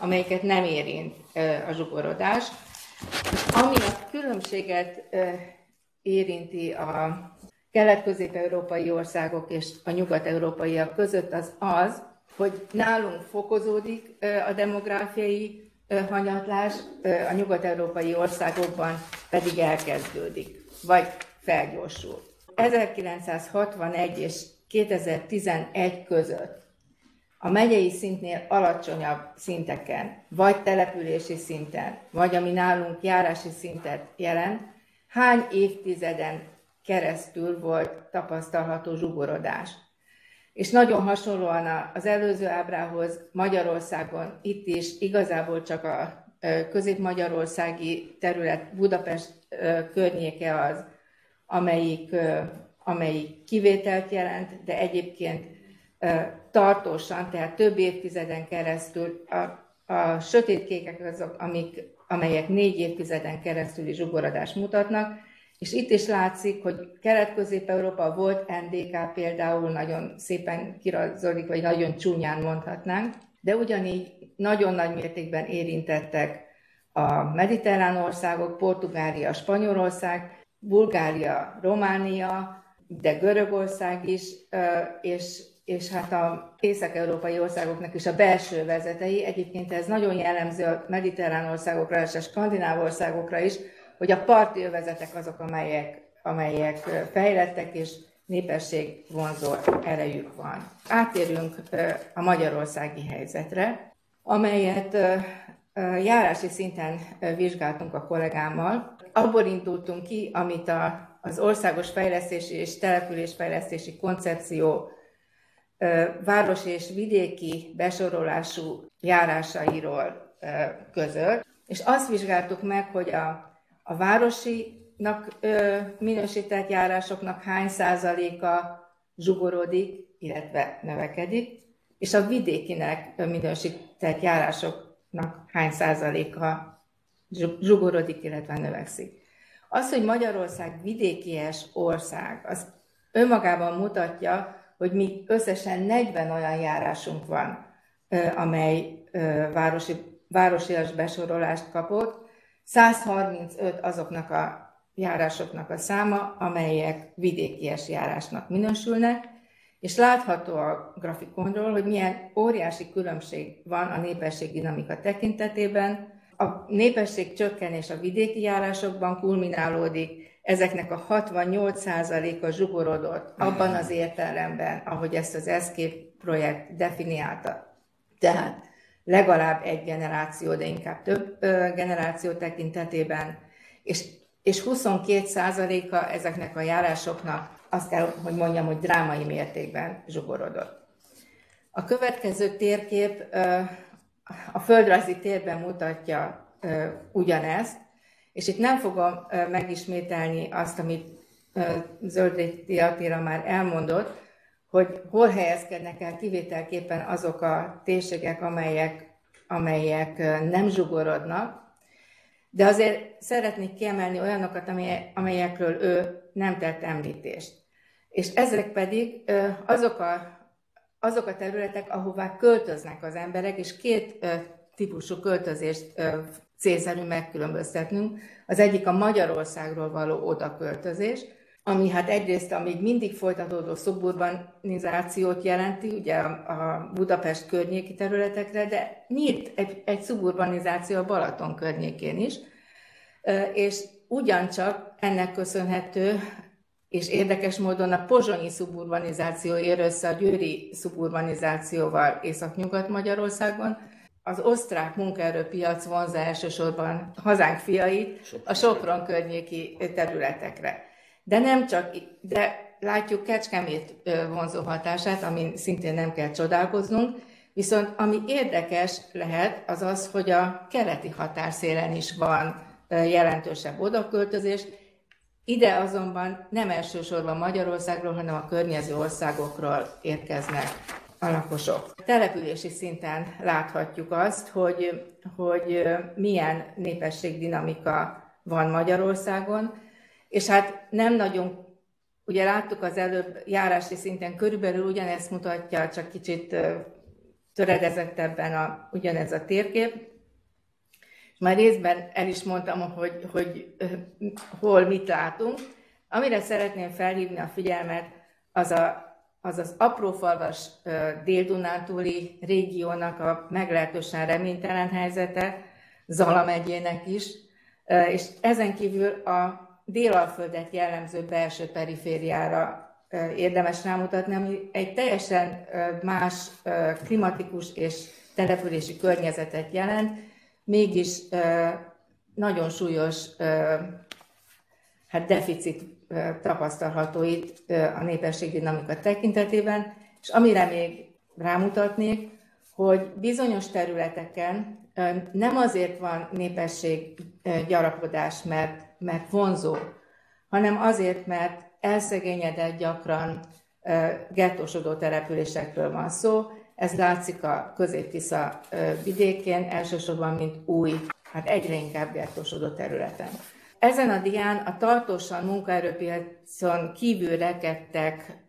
amelyiket nem érint a zsugorodás. Ami a különbséget érinti a kelet-közép-európai országok és a nyugat-európaiak között, az, hogy nálunk fokozódik a demográfiai hanyatlás, a nyugat-európai országokban pedig elkezdődik, vagy felgyorsult. 1961 és 2011 között a megyei szintnél alacsonyabb szinteken, vagy települési szinten, vagy ami nálunk járási szintet jelent, hány évtizeden keresztül volt tapasztalható zsugorodás. És nagyon hasonlóan az előző ábrához Magyarországon itt is igazából csak a közép-magyarországi terület, Budapest környéke az, amelyik kivételt jelent, de egyébként tartósan, tehát több évtizeden keresztül a sötétkékek azok, amelyek 4 évtizeden keresztüli zsugorodást mutatnak, és itt is látszik, hogy Kelet-Közép-Európa volt NDK például nagyon szépen kirazolik, vagy nagyon csúnyán mondhatnánk, de ugyanígy nagyon nagy mértékben érintettek a mediterrán országok, Portugália, Spanyolország, Bulgária, Románia, de Görögország is, és hát a észak-európai országoknak is a belső vezetei. Egyébként ez nagyon jellemző a mediterrán országokra és a skandináv országokra is, hogy a parti övezetek azok, amelyek fejlettek, és népesség vonzó erejük van. Átérünk a magyarországi helyzetre, amelyet járási szinten vizsgáltunk a kollégámmal. Abból indultunk ki, amit az országos fejlesztési és településfejlesztési koncepció városi és vidéki besorolású járásairól közölt, és azt vizsgáltuk meg, hogy a városinak minősített járásoknak hány százaléka zsugorodik, illetve növekedik, és a vidékinek minősített járásoknak hány százaléka zsugorodik, illetve növekszik. Az, hogy Magyarország vidékies ország, az önmagában mutatja, hogy mi összesen 40 olyan járásunk van, amely városias besorolást kapott, 135 azoknak a járásoknak a száma, amelyek vidékies járásnak minősülnek, És látható a grafikonról, hogy milyen óriási különbség van a népesség dinamika tekintetében. A népesség csökkenés a vidéki járásokban kulminálódik, ezeknek a 68%-a zsugorodott abban az értelemben, ahogy ezt az ESZKÉP projekt definiálta. Tehát legalább egy generáció, de inkább több generáció tekintetében, és 22%-a ezeknek a járásoknak, azt kell, hogy mondjam, hogy drámai mértékben zsugorodott. A következő térkép a földrajzi térben mutatja ugyanezt, és itt nem fogom megismételni azt, amit Zöldéti Attila már elmondott, hogy hol helyezkednek el kivételképpen azok a térségek, amelyek nem zsugorodnak, de azért szeretnék kiemelni olyanokat, amelyekről ő nem tett említést. És ezek pedig azok a területek, ahová költöznek az emberek, és két típusú költözést célszerű megkülönböztetnünk. Az egyik a Magyarországról való odaköltözés, ami hát egyrészt a még mindig folytatódó szuburbanizációt jelenti, ugye a Budapest környéki területekre, de nyílt egy szuburbanizáció a Balaton környékén is, és ugyancsak ennek köszönhető, és érdekes módon a pozsonyi szuburbanizáció ér össze a győri szuburbanizációval Észak-Nyugat-Magyarországon. Az osztrák munkaerőpiac vonzza elsősorban hazánk fiait a Sopron környéki területekre. De nem csak, de látjuk Kecskemét vonzó hatását, amin szintén nem kell csodálkoznunk, viszont ami érdekes lehet, az az, hogy a keleti határszélen is van jelentősebb odaköltözés. Ide azonban nem elsősorban Magyarországról, hanem a környező országokról érkeznek a lakosok. Települési szinten láthatjuk azt, hogy milyen népességdinamika van Magyarországon, és hát nem nagyon, ugye láttuk az előbb járási szinten, körülbelül ugyanezt mutatja, csak kicsit töredezettebben ugyanez a térkép. Már részben el is mondtam, hogy hol mit látunk. Amire szeretném felhívni a figyelmet, az aprófalvas dél-dunántúli régiónak a meglehetősen reménytelen helyzete, Zala megyének is, és ezen kívül a Délalföldet jellemző belső perifériára érdemes rámutatni, ami egy teljesen más klimatikus és települési környezetet jelent, mégis nagyon súlyos deficit tapasztalható itt a népességdinamika tekintetében, és amire még rámutatnék, hogy bizonyos területeken nem azért van népességgyarapodás, mert vonzó, hanem azért, mert elszegényedett, gyakran gettósodó településekről van szó. Ez látszik a Közép-Tisza vidékén, elsősorban mint új, egyre inkább gettósodó területen. Ezen a dián a tartósan munkaerőpiacon kívül rekedtek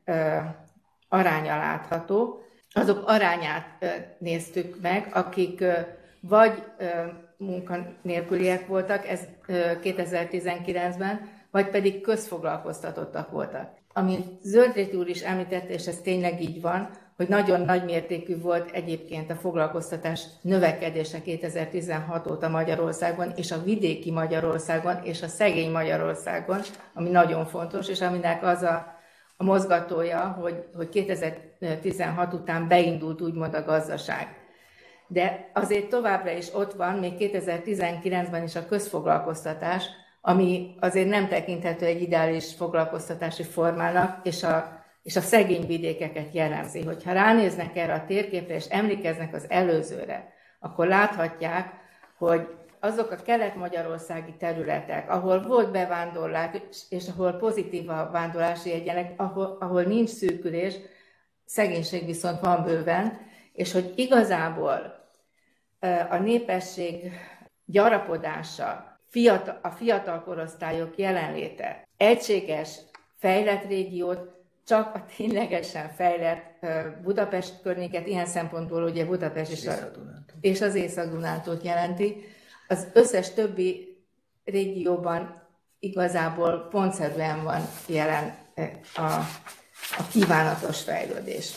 aránya látható. Azok arányát néztük meg, akik vagy munkanélküliek voltak, ez 2019-ben, vagy pedig közfoglalkoztatottak voltak. Ami Zöldréti úr is említette, és ez tényleg így van, hogy nagyon nagy mértékű volt egyébként a foglalkoztatás növekedése 2016 óta Magyarországon, és a vidéki Magyarországon, és a szegény Magyarországon, ami nagyon fontos, és aminek az a mozgatója, hogy 2016 után beindult úgymond a gazdaság. De azért továbbra is ott van, még 2019-ben is a közfoglalkoztatás, ami azért nem tekinthető egy ideális foglalkoztatási formának, és a szegény vidékeket jellemzi. Hogyha ránéznek erre a térképre, és emlékeznek az előzőre, akkor láthatják, hogy azok a kelet-magyarországi területek, ahol volt bevándorlás, és ahol pozitív a vándorlási egyenleg, ahol nincs szürkülés, szegénység viszont van bőven, és hogy igazából a népesség gyarapodása, a fiatal korosztályok jelenléte, egységes, fejlett régiót, csak a ténylegesen fejlett Budapest környéket, ilyen szempontból ugye Budapest és az Észak-Dunántót jelenti, az összes többi régióban igazából pontszerűen van jelen a a kívánatos fejlődés.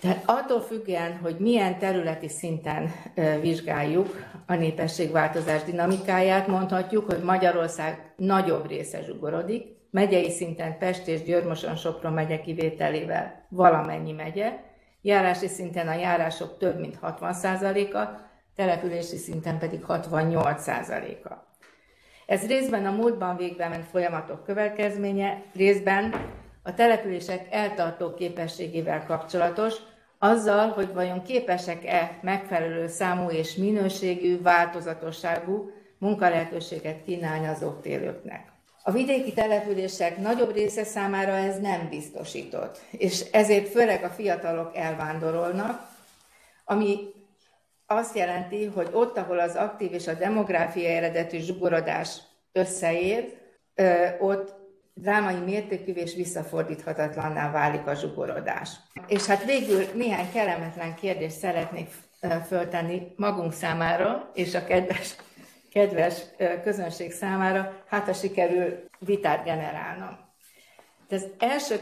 Tehát attól függően, hogy milyen területi szinten vizsgáljuk a népességváltozás dinamikáját, mondhatjuk, hogy Magyarország nagyobb része zsugorodik, megyei szinten Pest és Győr-Moson-Sopron megye kivételével valamennyi megye, járási szinten a járások több mint 60%-a, települési szinten pedig 68%-a. Ez részben a múltban végbe ment folyamatok következménye, részben a települések eltartó képességével kapcsolatos, azzal, hogy vajon képesek-e megfelelő számú és minőségű, változatosságú munkalehetőséget kínálni az ott élőknek. A vidéki települések nagyobb része számára ez nem biztosított, és ezért főleg a fiatalok elvándorolnak, ami azt jelenti, hogy ott, ahol az aktív és a demográfiai eredetű zsugorodás összeér, ott drámai mértékű és visszafordíthatatlanná válik a zsugorodás. És hát végül néhány kellemetlen kérdést szeretnék föltenni magunk számára, és a kedves közönség számára, hát ha sikerül vitát generálnom. Az első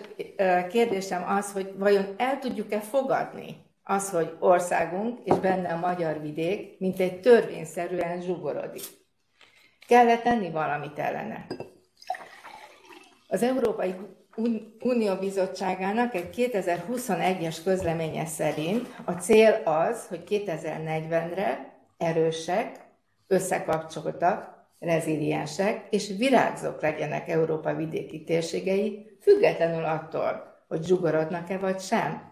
kérdésem az, hogy vajon el tudjuk-e fogadni az, hogy országunk és benne a magyar vidék mintegy törvényszerűen zsugorodik. Kell-e tenni valamit ellene? Az Európai Unió Bizottságának egy 2021-es közleménye szerint a cél az, hogy 2040-re erősek, összekapcsoltak, reziliensek és virágzók legyenek Európa vidéki térségei, függetlenül attól, hogy zsugorodnak-e vagy sem,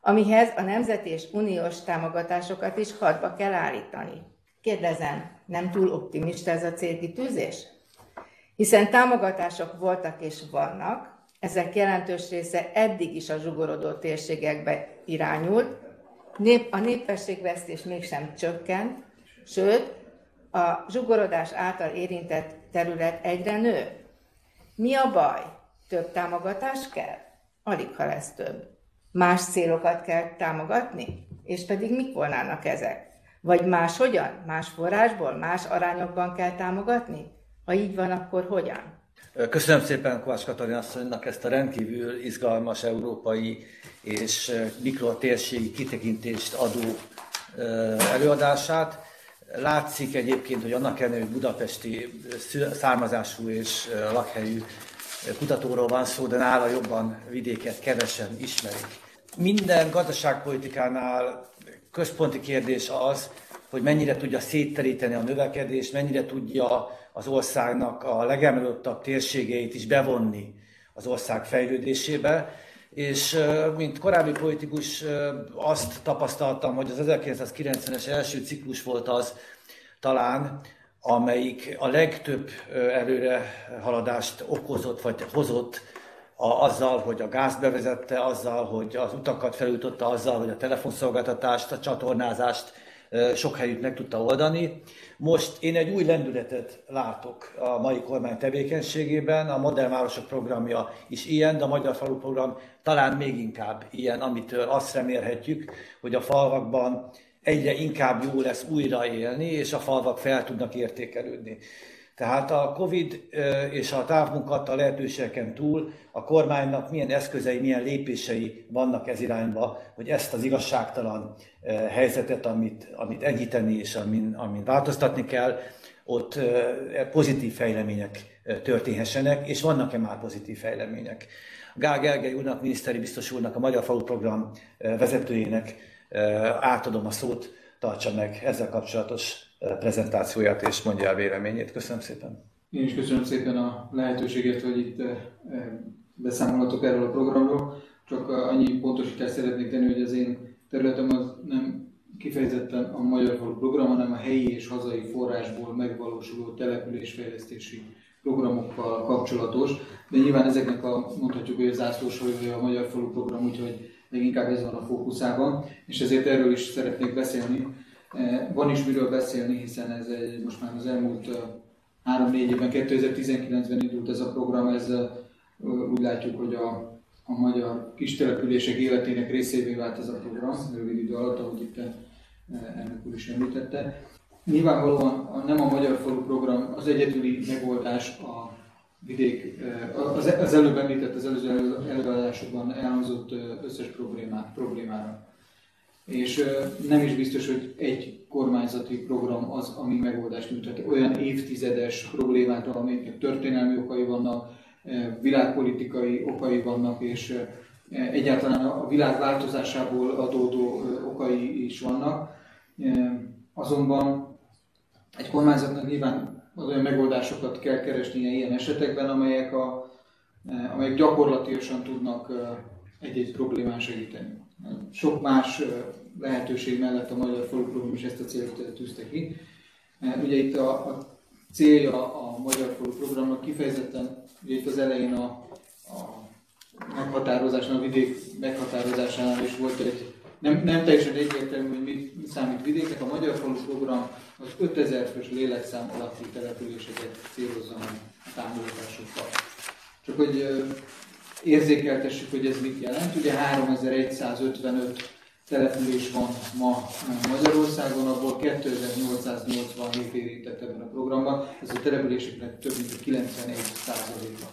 amihez a nemzeti és uniós támogatásokat is hadba kell állítani. Kérdezem, nem túl optimista ez a célkitűzés? Hiszen támogatások voltak és vannak, ezek jelentős része eddig is a zsugorodó térségekbe irányult, a népességvesztés mégsem csökkent, sőt, a zsugorodás által érintett terület egyre nő. Mi a baj? Több támogatás kell? Aligha lesz több. Más célokat kell támogatni? És pedig mik volnának ezek? Vagy máshogyan, más forrásból, más arányokban kell támogatni? Ha így van, akkor hogyan? Köszönöm szépen Kovács Katalin asszonynak ezt a rendkívül izgalmas európai és mikrotérségi kitekintést adó előadását. Látszik egyébként, hogy annak ellenére, hogy budapesti származású és lakhelyű kutatóról van szó, de nála jobban vidéket kevesen ismerik. Minden gazdaságpolitikánál központi kérdés az, hogy mennyire tudja szétteríteni a növekedést, mennyire tudja az országnak a legemelottabb térségeit is bevonni az ország fejlődésébe. És mint korábbi politikus azt tapasztaltam, hogy az 1990-es első ciklus volt az talán, amelyik a legtöbb előrehaladást okozott vagy hozott azzal, hogy a gázt bevezette, azzal, hogy az utakat felújította, azzal, hogy a telefonszolgáltatást, a csatornázást sok helyütt meg tudta oldani. Most én egy új lendületet látok a mai kormány tevékenységében, a Modern Városok programja is ilyen, de a Magyar Falu program talán még inkább ilyen, amitől azt remélhetjük, hogy a falvakban egyre inkább jó lesz újraélni, és a falvak fel tudnak értékelődni. Tehát a Covid és a távmunkat a lehetőségeken túl a kormánynak milyen eszközei, milyen lépései vannak ez irányba, hogy ezt az igazságtalan helyzetet, amit enyhíteni és amin változtatni kell, ott pozitív fejlemények történhessenek, és vannak-e már pozitív fejlemények. Gál Gergely úrnak, miniszteri biztos úrnak, a Magyar Falu Program vezetőjének átadom a szót, tartsa meg ezzel kapcsolatos prezentációját és mondja el véleményét. Köszönöm szépen. Én is köszönöm szépen a lehetőséget, hogy itt beszámolhatok erről a programról. Csak annyi pontosítást szeretnék tenni, hogy az én területem az nem kifejezetten a Magyar Falu program, hanem a helyi és hazai forrásból megvalósuló településfejlesztési programokkal kapcsolatos. De nyilván ezeknek mondhatjuk, hogy a zászlóshajó a Magyar Falu program, úgyhogy leginkább ez van a fókuszában, és ezért erről is szeretnék beszélni. Van is miről beszélni, hiszen ez most már az elmúlt 3-4 évben, 2019-ben indult ez a program, ez úgy látjuk, hogy a magyar kistelepülések életének részévé vált ez a program, rövid idő alatt, ahogy itt elnök úr is említette. Nyilvánvalóan nem a Magyar Falu program az egyetüli megoldás vidék, az előbb említett, az előző előadásokban elhangzott összes problémára. És nem is biztos, hogy egy kormányzati program az, ami megoldást nyújt. Tehát olyan évtizedes problémát, aminek történelmi okai vannak, világpolitikai okai vannak, és egyáltalán a világ változásából adódó okai is vannak. Azonban egy kormányzatnak nyilván olyan megoldásokat kell keresnie ilyen esetekben, amelyek gyakorlatilag tudnak egy-egy problémán segíteni. Sok más lehetőség mellett a Magyar Faluprogram is ezt a célt tűzte ki. Ugye itt a célja a Magyar Faluprogramnak kifejezetten, ugye itt az elején a meghatározásnál, a vidék meghatározásánál is volt egy, nem teljesen egyértelmű, hogy mit számít vidéknek. A Magyar Faluprogram az 5000 fős lélekszám alatti településeket célozza a támogatásokkal. Csak hogy érzékeltessük, hogy ez mit jelent. Ugye 3155 település van ma Magyarországon, abból 2887 érintett ebben a programban. Ez a településeknek több mint 91%-a.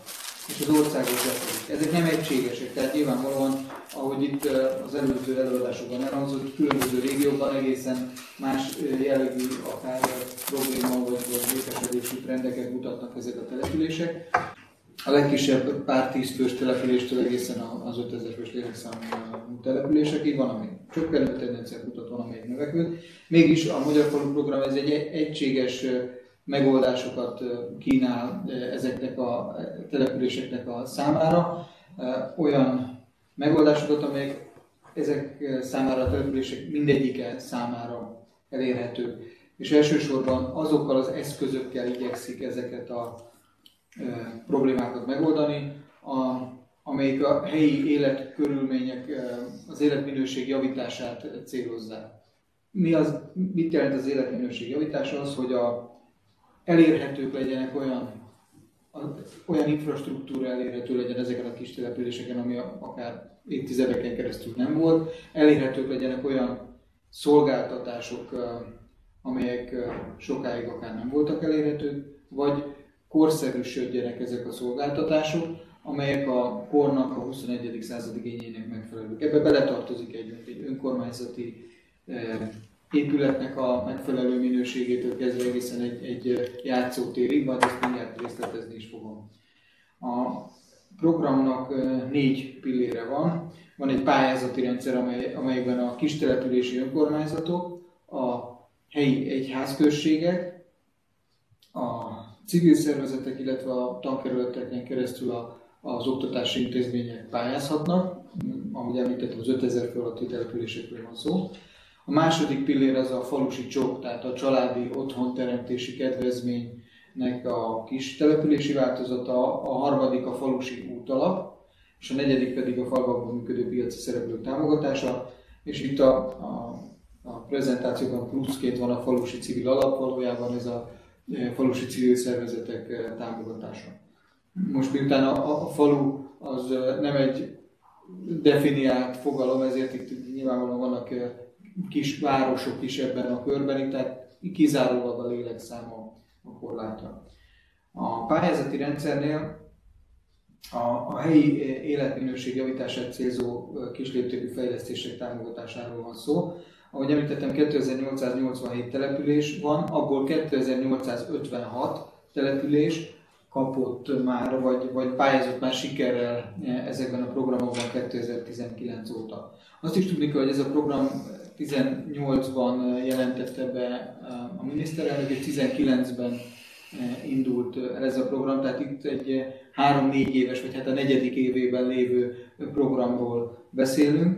És az országos gyakorlik. Ezek nem egységesek, tehát nyilvánvalóan, ahogy itt az előző előadásokban elhangzott, különböző régióban egészen más jellegű, akár probléma vagy létesedési trendeket mutatnak ezek a települések. A legkisebb pár tízfős településtől egészen az 5000 fős lélekszámú településekig van, amely csökkenő tendenciát mutat, van, amelyik növekvő. Mégis a Magyar Falu Program ez egy egységes megoldásokat kínál ezeknek a településeknek a számára. Olyan megoldásokat, amelyek ezek számára a települések mindegyike számára elérhető. És elsősorban azokkal az eszközökkel igyekszik ezeket a problémákat megoldani, amelyik a helyi életkörülmények, az életminőség javítását célozzák. Mit jelent az életminőség javítása? Az, hogy elérhetők legyenek olyan infrastruktúra elérhető legyen ezeken a kis településeken, ami akár évtizedeken keresztül nem volt, elérhetők legyenek olyan szolgáltatások, amelyek sokáig akár nem voltak elérhetők, vagy korszerűsödjenek ezek a szolgáltatások, amelyek a kornak a 21. század igényének megfelelők. Ebbe beletartozik egy önkormányzati épületnek a megfelelő minőségétől kezdve egészen egy játszótérig, majd ezt mindjárt részletezni is fogom. A programnak 4 pillére van. Van egy pályázati rendszer, amelyben a kistelepülési önkormányzatok, a helyi egyházközségek, a civil szervezetek, illetve a tankerületeken keresztül az oktatási intézmények pályázhatnak, ahogy említettem, az 5000 fő alatti településekről van szó. A második pillér az a falusi csok, tehát a családi otthonteremtési kedvezménynek a kis települési változata, a harmadik a falusi útalap, és a negyedik pedig a falvakban működő piaci szereplők támogatása, és itt a prezentációban pluszként van a falusi civil alap, valójában ez a falusi civil szervezetek támogatása. Most miután a falu az nem egy definiált fogalom, ezért itt nyilvánvalóan vannak kis városok is ebben a körben, tehát kizárólag a lélekszáma a korlátja. A pályázati rendszernél a helyi életminőség javítását célzó kisléptékű fejlesztések támogatásáról van szó. Ahogy említettem, 2887 település van, abból 2856 település kapott már, vagy pályázott már sikerrel ezekben a programokban 2019 óta. Azt is tudni kell, hogy ez a program 18-ban jelentette be a miniszterelnök, és 19-ben indult el ez a program, tehát itt egy 3-4 éves, vagy hát a negyedik évében lévő programról beszélünk.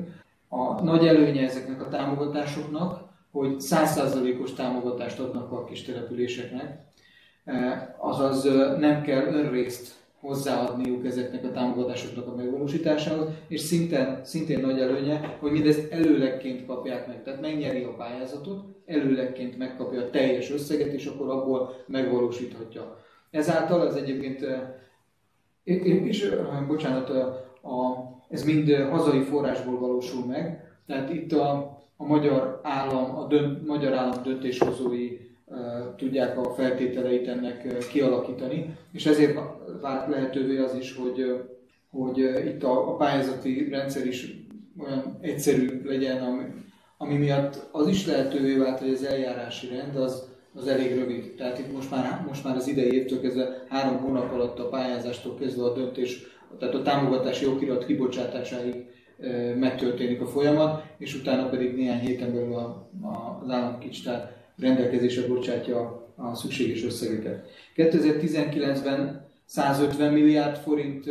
A nagy előnye ezeknek a támogatásoknak, hogy 100%-os támogatást adnak a kis településeknek, azaz nem kell önrészt hozzáadniuk ezeknek a támogatásoknak a megvalósításához, és szintén nagy előnye, hogy mindezt előlegként kapják meg, tehát megnyeri a pályázatot, előlegként megkapja a teljes összeget, és akkor abból megvalósíthatja. Ezáltal az egyébként, és bocsánat, ez mind hazai forrásból valósul meg, tehát itt a magyar állam, magyar állam döntéshozói tudják a feltételeit ennek kialakítani, és ezért vált lehetővé az is, hogy itt a pályázati rendszer is olyan egyszerű legyen, ami miatt az is lehetővé vált, hogy az eljárási rend az elég rövid. Tehát itt most már az idei évtől kezdve 3 hónap alatt a pályázástól kezdve a döntés, tehát a támogatási okirat kibocsátásáig megtörténik a folyamat, és utána pedig néhány héten belül az államkincstár rendelkezésre bocsátja a szükséges összegeket. 2019-ben 150 milliárd forint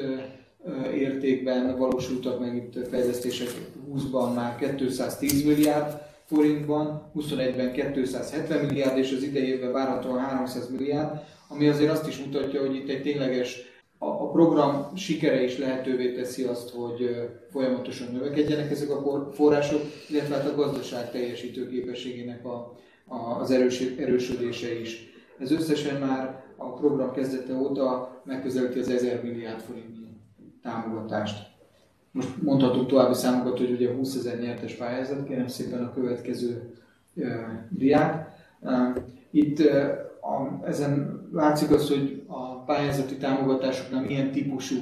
értékben valósultak meg itt fejlesztések, 20-ban már 210 milliárd forintban, 21-ben 270 milliárd, és az idei évben várhatóan 300 milliárd, ami azért azt is mutatja, hogy itt egy tényleges a program sikere is lehetővé teszi azt, hogy folyamatosan növekedjenek ezek a források, illetve a gazdaság teljesítő képességének az erősödése is. Ez összesen már a program kezdete óta megközelíti az 1000 milliárd forintnyi támogatást. Most mondhatunk további számokat, hogy ugye 20 000 nyertes pályázat, kérem szépen a következő diák. Itt ezen látszik az, hogy a pályázati támogatásoknál milyen típusú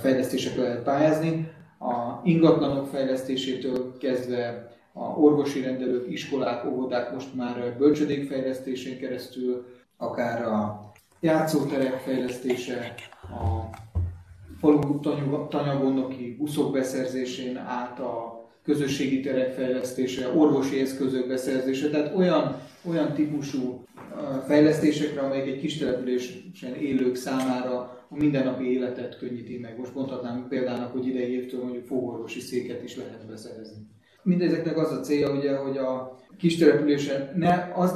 fejlesztésekre lehet pályázni. A ingatlanok fejlesztésétől kezdve a orvosi rendelők, iskolák, óvodák, most már bölcsödék fejlesztésén keresztül, akár a játszóterek fejlesztése, a falu tanyagondoki buszok beszerzésén át a közösségi terek fejlesztése, orvosi eszközök beszerzése, tehát olyan típusú fejlesztésekre, amelyek egy kis településen élők számára a mindennapi életet könnyíti meg. Most mondhatnánk példának, hogy idei évtől mondjuk fogorvosi széket is lehet beszerezni. Mindezeknek az a célja, ugye, hogy a kistelepülésen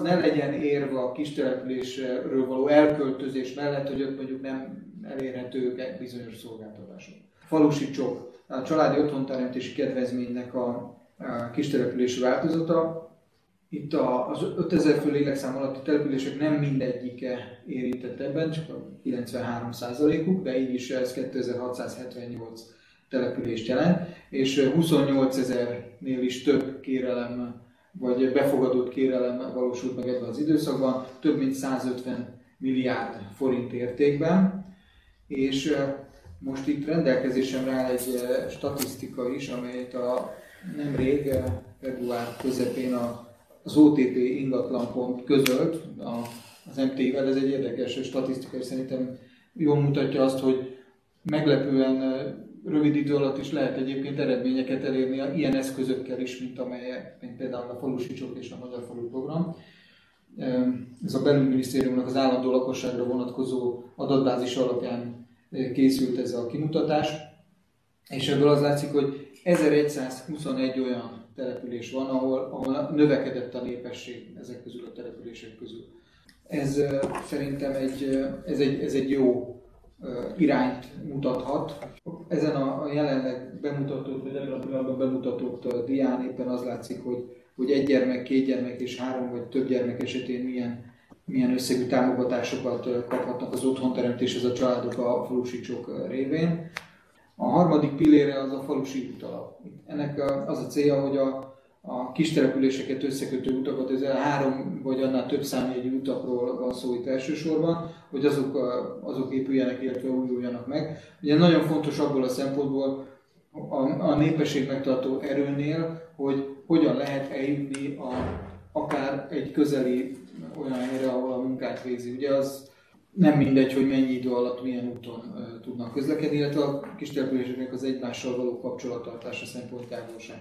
ne legyen érve a kistelepülésről való elköltözés mellett, hogy ott mondjuk nem elérhetők bizonyos szolgáltatások. Falusi csok, a családi otthonteremtési kedvezménynek a kistelepülési változata. Itt az 5000 fő lélekszám alatti települések nem mindegyike érintett ebben, csak a 93%-uk, de így is ez 2678 települést jelent, és 28 000-nél is több kérelem vagy befogadott kérelem valósult meg ebben az időszakban, több mint 150 milliárd forint értékben. És most itt rendelkezésemre áll egy statisztika is, amelyet nemrég február közepén az OTP ingatlan.pont közölt az MT-vel. Ez egy érdekes statisztika, és szerintem jól mutatja azt, hogy meglepően rövid idő alatt is lehet egyébként eredményeket elérni ilyen eszközökkel is, mint például a falusi csok és a Magyar Falu Program. Ez a Belügyminisztériumnak az állandó lakosságra vonatkozó adatbázis alapján készült ez a kimutatás, és ebből az látszik, hogy 1121 olyan település van, ahol növekedett a népesség ezek közül a települések közül. Ez szerintem ez egy jó irányt mutathat. Ezen a jelenleg bemutatott, vagy ebben a pillanatban bemutatott dián éppen az látszik, hogy egy gyermek, 2 gyermek és 3 vagy több gyermek esetén milyen összegű támogatásokat kaphatnak az otthonteremtéshez a családok a falusi csok révén. A harmadik pillére az a falusi útalap. Ennek az a célja, hogy a kistelepüléseket összekötő utakat, ez 3 vagy annál több számjegyű utakról van szó itt elsősorban, hogy azok épüljenek, illetve újuljanak meg. Ugye nagyon fontos abból a szempontból a népesség megtartó erőnél, hogy hogyan lehet eljutni akár egy közeli olyan helyre, ahol a munkát végzi. Ugye az nem mindegy, hogy mennyi idő alatt milyen úton tudnak közlekedni, illetve a kistelepüléseknek az egymással való kapcsolattartása szempontjából sem.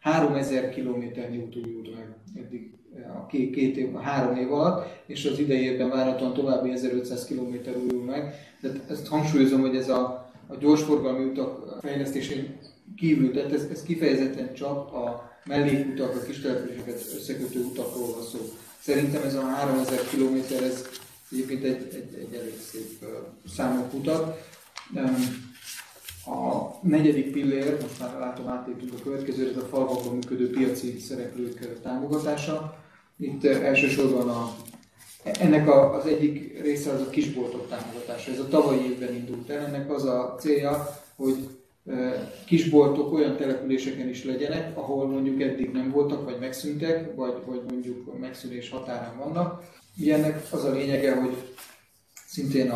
3000 kilométernyi út újult meg eddig a 3 év alatt, és az idei évben várhatóan további 1500 kilométer újul meg. Tehát ezt hangsúlyozom, hogy ez a gyorsforgalmi utak fejlesztésén kívül, tehát ez kifejezetten csak a mellékutak, a kistelepüléseket összekötő utakról van szó. Szerintem ez a 3000 kilométer, ez egyébként egy elég szép számot mutat. A negyedik pillér, most már látom átléptünk a következőre, ez a falvakban működő piaci szereplők támogatása. Itt elsősorban ennek az egyik része az a kisboltok támogatása. Ez a tavalyi évben indult el, ennek az a célja, hogy kisboltok olyan településeken is legyenek, ahol mondjuk eddig nem voltak, vagy megszűntek, vagy mondjuk megszűnés határán vannak. Ilyennek az a lényege, hogy szintén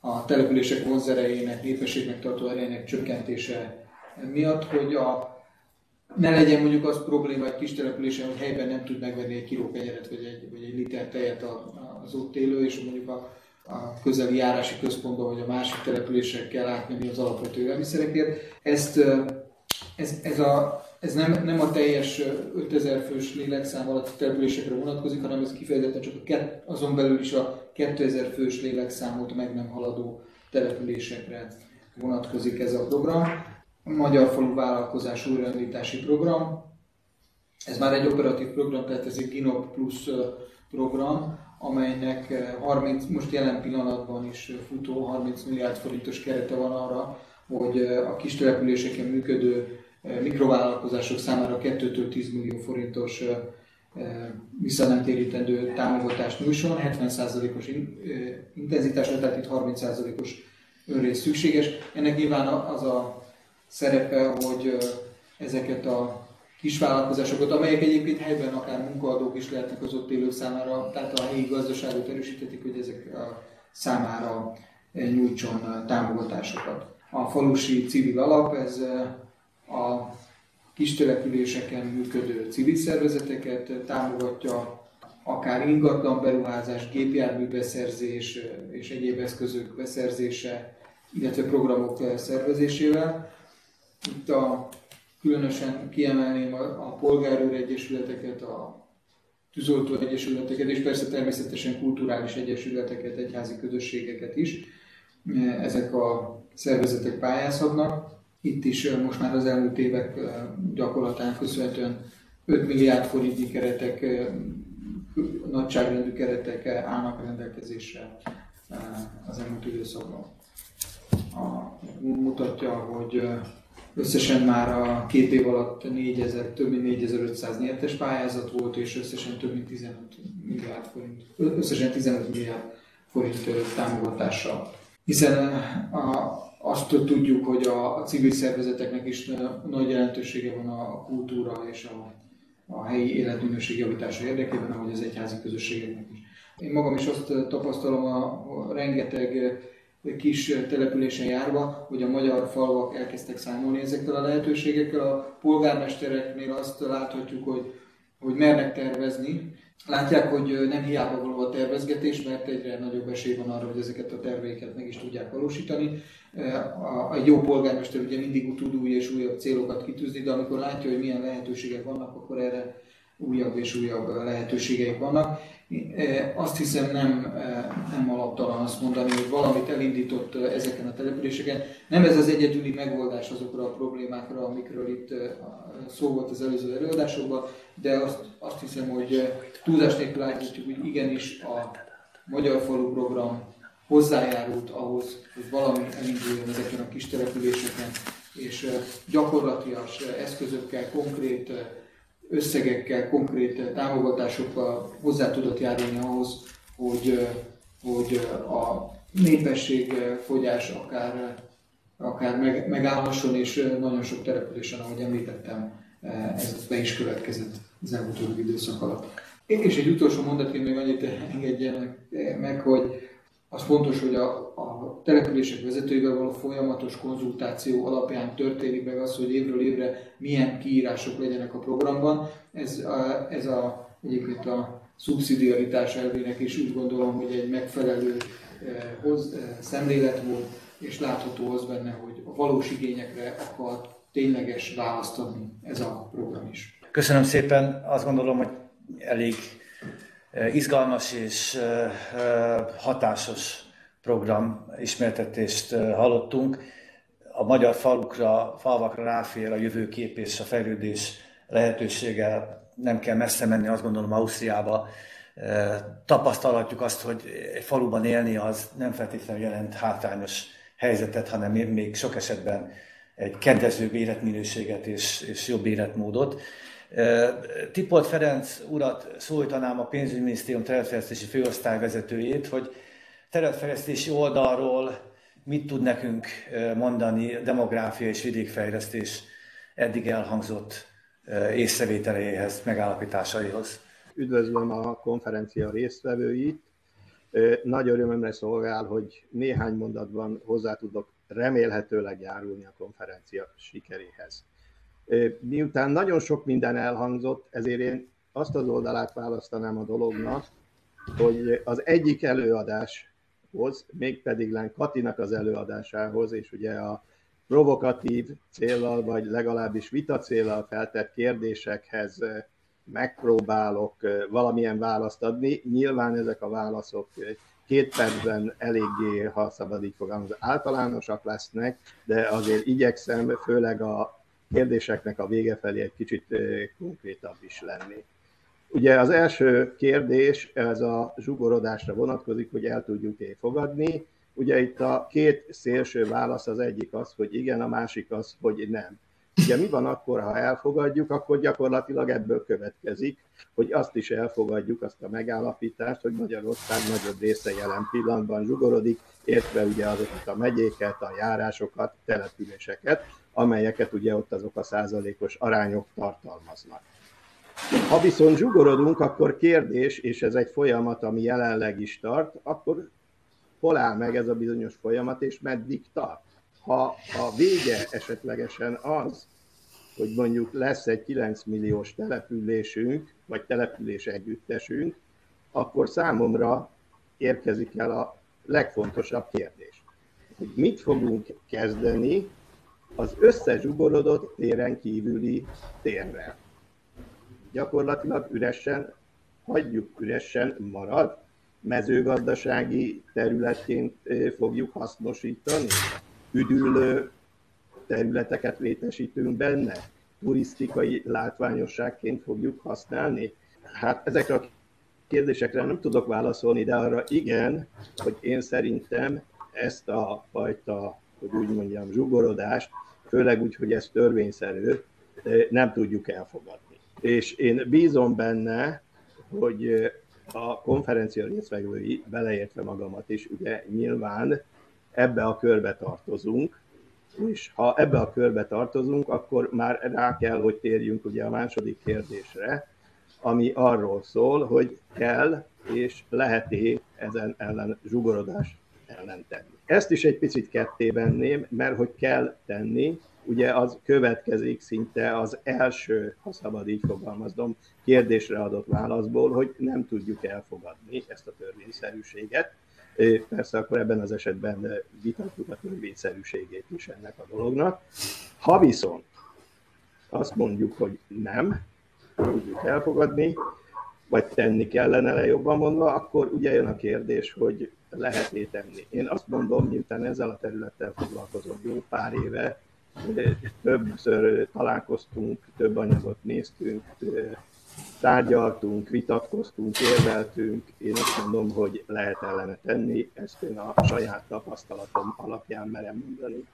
a települések vonzerejének, népességmegtartó erejének csökkentése miatt, hogy ne legyen mondjuk az probléma egy kis településen, hogy helyben nem tud megvenni egy kiló kenyeret vagy egy liter tejet az ott élő, és mondjuk a közeli járási központban vagy a másik településekkel átmenni az alapvető élelmiszerekért. Ez nem a teljes 5000 fős lélekszám alatti településekre vonatkozik, hanem ez kifejezetten csak azon belül is a 2000 fős lélekszámot meg nem haladó településekre vonatkozik ez a program. A Magyar Falu Vállalkozás Újraindítási Program, ez már egy operatív program, tehát ez egy GINOP plusz program, amelynek most jelen pillanatban is futó 30 milliárd forintos kerete van arra, hogy a kis településeken működő mikrovállalkozások számára 2-től 10 millió forintos visszanemtérítendő támogatást nyújtson, 70%-os intenzitásra, tehát itt 30%-os önrész szükséges. Ennek nyilván az a szerepe, hogy ezeket a kisvállalkozásokat, amelyek egyébként helyben akár munkaadók is lehetnek az ott élők számára, tehát a helyi gazdaságot erősítetik, hogy ezek számára nyújtson támogatásokat. A falusi civil alap, ez a kistelepüléseken működő civil szervezeteket támogatja, akár ingatlan beruházás, gépjármű beszerzés és egyéb eszközök beszerzése, illetve programok szervezésével. Itt különösen kiemelném a polgárőr egyesületeket, a tűzoltó egyesületeket, és persze természetesen kulturális egyesületeket, egyházi közösségeket is. Ezek a szervezetek pályázhatnak. Itt is most már az elmúlt évek gyakorlatán köszönhetően 5 milliárd forintnyi keretek, nagyságrendű keretek állnak rendelkezésre az elmúlt időszakban. Mutatja, hogy összesen már a 2 év alatt több mint 4500 nyertes pályázat volt, és összesen több mint 15 milliárd forint támogatással. Hiszen azt tudjuk, hogy a civil szervezeteknek is nagy jelentősége van a kultúra és a helyi életminőség javítása érdekében, ahogy az egyházi közösségeknek is. Én magam is azt tapasztalom a rengeteg kis településen járva, hogy a magyar falvak elkezdtek számolni ezekkel a lehetőségekkel. A polgármestereknél azt láthatjuk, hogy mernek tervezni. Látják, hogy nem hiába való a tervezgetés, mert egyre nagyobb esély van arra, hogy ezeket a terveiket meg is tudják valósítani. Egy jó polgármester ugye mindig tud új és újabb célokat kitűzni, de amikor látja, hogy milyen lehetőségek vannak, akkor erre újabb és újabb lehetőségeik vannak. Azt hiszem nem alaptalan azt mondani, hogy valamit elindított ezeken a településeken. Nem ez az egyedüli megoldás azokra a problémákra, amikről itt szó volt az előző előadásokban, de azt hiszem, hogy túlzás nélkül látjuk, hogy igenis a Magyar Falu Program hozzájárult ahhoz, hogy valami elinduljon ezeken a kis településeken, és gyakorlatias eszközökkel, konkrét összegekkel, konkrét támogatásokkal hozzá tudott járulni ahhoz, hogy a népességfogyás akár megállhasson, és nagyon sok településen, ahogy említettem, ez be is következett az elmúlt időszak alatt. És egy utolsó mondatként még annyit engedjenek meg, hogy az fontos, hogy a települések vezetőivel való folyamatos konzultáció alapján történik meg az, hogy évről évre milyen kiírások legyenek a programban. Egyébként a szubszidiaritás elvének is úgy gondolom, hogy egy megfelelő szemlélet volt, és látható az benne, hogy a valós igényekre akar tényleges választ adni ez a program is. Köszönöm szépen, azt gondolom, hogy elég izgalmas és hatásos program ismertetést hallottunk. A magyar falvakra ráfér a jövőkép és a fejlődés lehetősége. Nem kell messze menni, azt gondolom, Ausztriába. Tapasztalhatjuk azt, hogy egy faluban élni az nem feltétlenül jelent hátrányos helyzetet, hanem még sok esetben egy kedvezőbb életminőséget és jobb életmódot. Tipold Ferenc urat szólítanám, a pénzügyminisztérium területfejlesztési főosztály vezetőjét, hogy területfejlesztési oldalról mit tud nekünk mondani demográfia és vidékfejlesztés eddig elhangzott észrevételeihez, megállapításaihoz. Üdvözlöm a konferencia résztvevőit. Nagy örömömre szolgál, hogy néhány mondatban hozzá tudok remélhetőleg járulni a konferencia sikeréhez. Miután nagyon sok minden elhangzott, ezért én azt az oldalát választanám a dolognak, hogy az egyik előadáshoz, mégpedig Lánk Katinak az előadásához, és ugye a provokatív céllal, vagy legalábbis vita céllal feltett kérdésekhez megpróbálok valamilyen választ adni. Nyilván ezek a válaszok 2 percben eléggé, ha szabad így fogalmazni, általánosak lesznek, de azért igyekszem főleg a kérdéseknek a vége felé egy kicsit konkrétabb is lenni. Ugye az első kérdés, ez a zsugorodásra vonatkozik, hogy el tudjuk-e fogadni. Ugye itt a két szélső válasz, az egyik az, hogy igen, a másik az, hogy nem. Ugye mi van akkor, ha elfogadjuk, akkor gyakorlatilag ebből következik, hogy azt is elfogadjuk, azt a megállapítást, hogy Magyarország nagyobb része jelen pillanatban zsugorodik, értve ugye azokat a megyéket, a járásokat, településeket, amelyeket ugye ott azok a százalékos arányok tartalmaznak. Ha viszont zsugorodunk, akkor kérdés, és ez egy folyamat, ami jelenleg is tart, akkor hol áll meg ez a bizonyos folyamat, és meddig tart? Ha a vége esetlegesen az, hogy mondjuk lesz egy 9 milliós településünk, vagy település együttesünk, akkor számomra érkezik el a legfontosabb kérdés. Hogy mit fogunk kezdeni az összezsugorodott téren kívüli térrel? Gyakorlatilag üresen, hagyjuk üresen, marad, mezőgazdasági területként fogjuk hasznosítani, üdülő területeket létesítünk benne, turisztikai látványosságként fogjuk használni. Hát ezekre a kérdésekre nem tudok válaszolni, de arra igen, hogy én szerintem ezt a fajta, hogy úgy mondjam, zsugorodást, főleg úgy, hogy ez törvényszerű, nem tudjuk elfogadni. És én bízom benne, hogy a konferencia résztvevői, beleértve magamat is, ugye nyilván ebbe a körbe tartozunk, és ha ebbe a körbe tartozunk, akkor már rá kell, hogy térjünk ugye a második kérdésre, ami arról szól, hogy kell és lehet-e ezen ellen zsugorodás ellen tenni. Ezt is egy picit ketté venném, mert hogy kell tenni, ugye az következik szinte az első, ha szabad így fogalmaznom, kérdésre adott válaszból, hogy nem tudjuk elfogadni ezt a törvényszerűséget. Persze akkor ebben az esetben vitatjuk a törvényszerűségét is ennek a dolognak. Ha viszont azt mondjuk, hogy nem tudjuk elfogadni, vagy tenni kellene le, jobban mondva, akkor ugye jön a kérdés, hogy lehet-e tenni. Én azt mondom, miután ezzel a területtel foglalkozom jó pár éve, többször találkoztunk, több anyagot néztünk, tárgyaltunk, vitatkoztunk, érveltünk. Én azt mondom, hogy lehet ellene tenni, ezt én a saját tapasztalatom alapján merem mondani.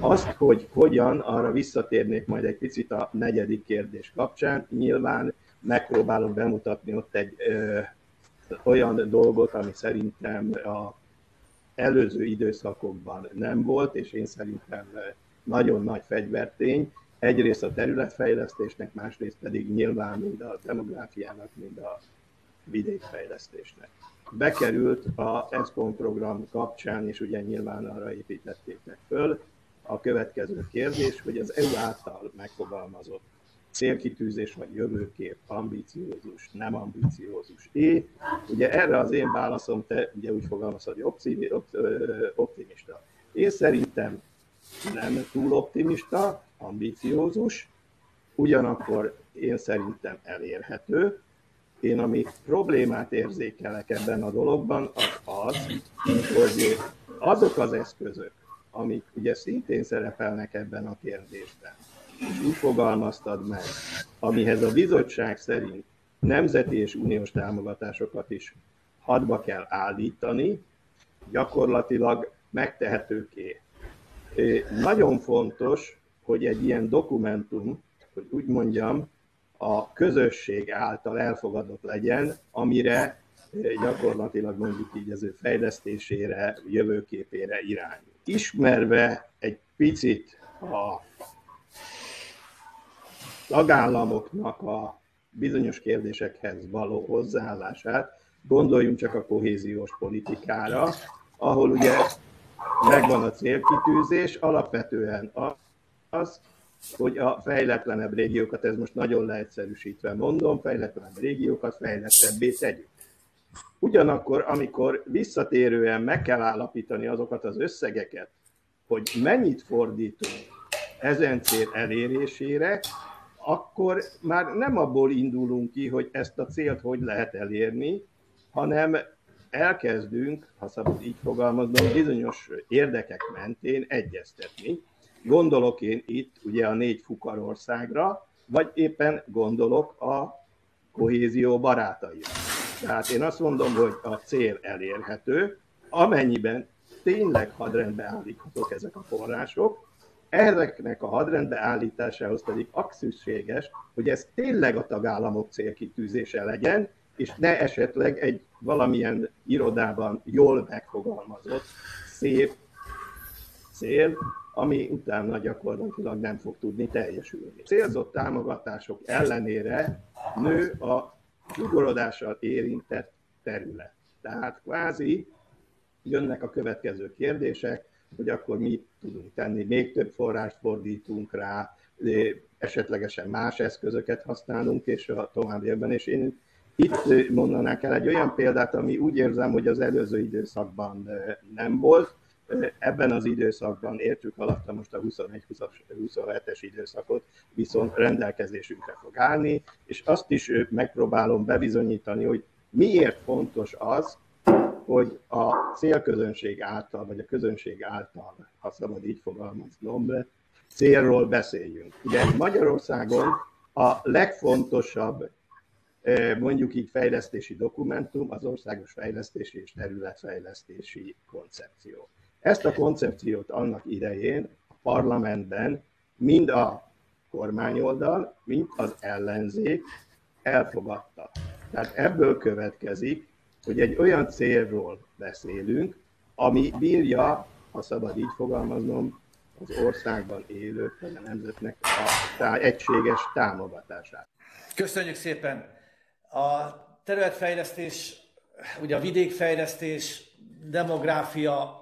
Azt, hogy hogyan, arra visszatérnék majd egy picit a negyedik kérdés kapcsán. Nyilván megpróbálok bemutatni ott egy olyan dolgot, ami szerintem az előző időszakokban nem volt, és én szerintem nagyon nagy fegyvertény, egyrészt a területfejlesztésnek, másrészt pedig nyilván mind a demográfiának, mind a vidékfejlesztésnek. Bekerült a ESZKON program kapcsán, és ugye nyilván arra építettétek föl a következő kérdés, hogy az EU által megfogalmazott célkitűzés vagy jövőkép ambiciózus, nem ambiciózus. Ugye erre az én válaszom, te ugye úgy fogalmazod, hogy optimista. Én szerintem nem túl optimista, ambiciózus, ugyanakkor én szerintem elérhető. Én ami problémát érzékelek ebben a dologban, az az, hogy azok az eszközök, amik ugye szintén szerepelnek ebben a kérdésben, és úgy fogalmaztad meg, amihez a bizottság szerint nemzeti és uniós támogatásokat is hadba kell állítani, gyakorlatilag megtehetőké. Nagyon fontos, hogy egy ilyen dokumentum, hogy úgy mondjam, a közösség által elfogadott legyen, amire gyakorlatilag mondjuk így az ő fejlesztésére, jövőképére irányul. Ismerve egy picit a tagállamoknak a bizonyos kérdésekhez való hozzáállását, Gondoljunk csak a kohéziós politikára, ahol ugye megvan a célkitűzés, alapvetően az, hogy a fejletlenebb régiókat, ez most nagyon leegyszerűsítve mondom, fejletlenebb régiókat fejlettebbé tegyük. Ugyanakkor, amikor visszatérően meg kell állapítani azokat az összegeket, hogy mennyit fordítunk ezen cél elérésére, akkor már nem abból indulunk ki, hogy ezt a célt hogy lehet elérni, hanem elkezdünk, ha szabad így fogalmaznom, bizonyos érdekek mentén egyeztetni. Gondolok én itt ugye a 4 fukarországra, vagy éppen gondolok a kohézió barátaira. Tehát én azt mondom, hogy a cél elérhető, amennyiben tényleg hadrendbe állíthatók ezek a források, ezeknek a hadrendbe állításához pedig szükséges, hogy ez tényleg a tagállamok célkitűzése legyen, és ne esetleg egy valamilyen irodában jól megfogalmazott szép cél, ami utána gyakorlatilag nem fog tudni teljesülni. Célzott támogatások ellenére nő a zsugorodással érintett terület. Tehát kvázi jönnek a következő kérdések, hogy akkor mit tudunk tenni, még több forrást fordítunk rá, esetlegesen más eszközöket használunk, és a továbbiakban. És én itt mondanák el egy olyan példát, ami úgy érzem, hogy az előző időszakban nem volt. Ebben az időszakban értjük alatta most a 21-27-es időszakot, viszont rendelkezésünkre fog állni, és azt is megpróbálom bebizonyítani, hogy miért fontos az, hogy a célközönség által, vagy a közönség által, ha szabad így fogalmaznom, célról beszéljünk. Ugye Magyarországon a legfontosabb, mondjuk így fejlesztési dokumentum az országos fejlesztési és területfejlesztési koncepció. Ezt a koncepciót annak idején a parlamentben mind a kormányoldal, mind az ellenzék elfogadta. Tehát ebből következik, hogy egy olyan célról beszélünk, ami bírja, ha szabad így fogalmaznom, az országban élők, a nemzetnek a egységes támogatását. Köszönjük szépen! A területfejlesztés, ugye a vidékfejlesztés, demográfia,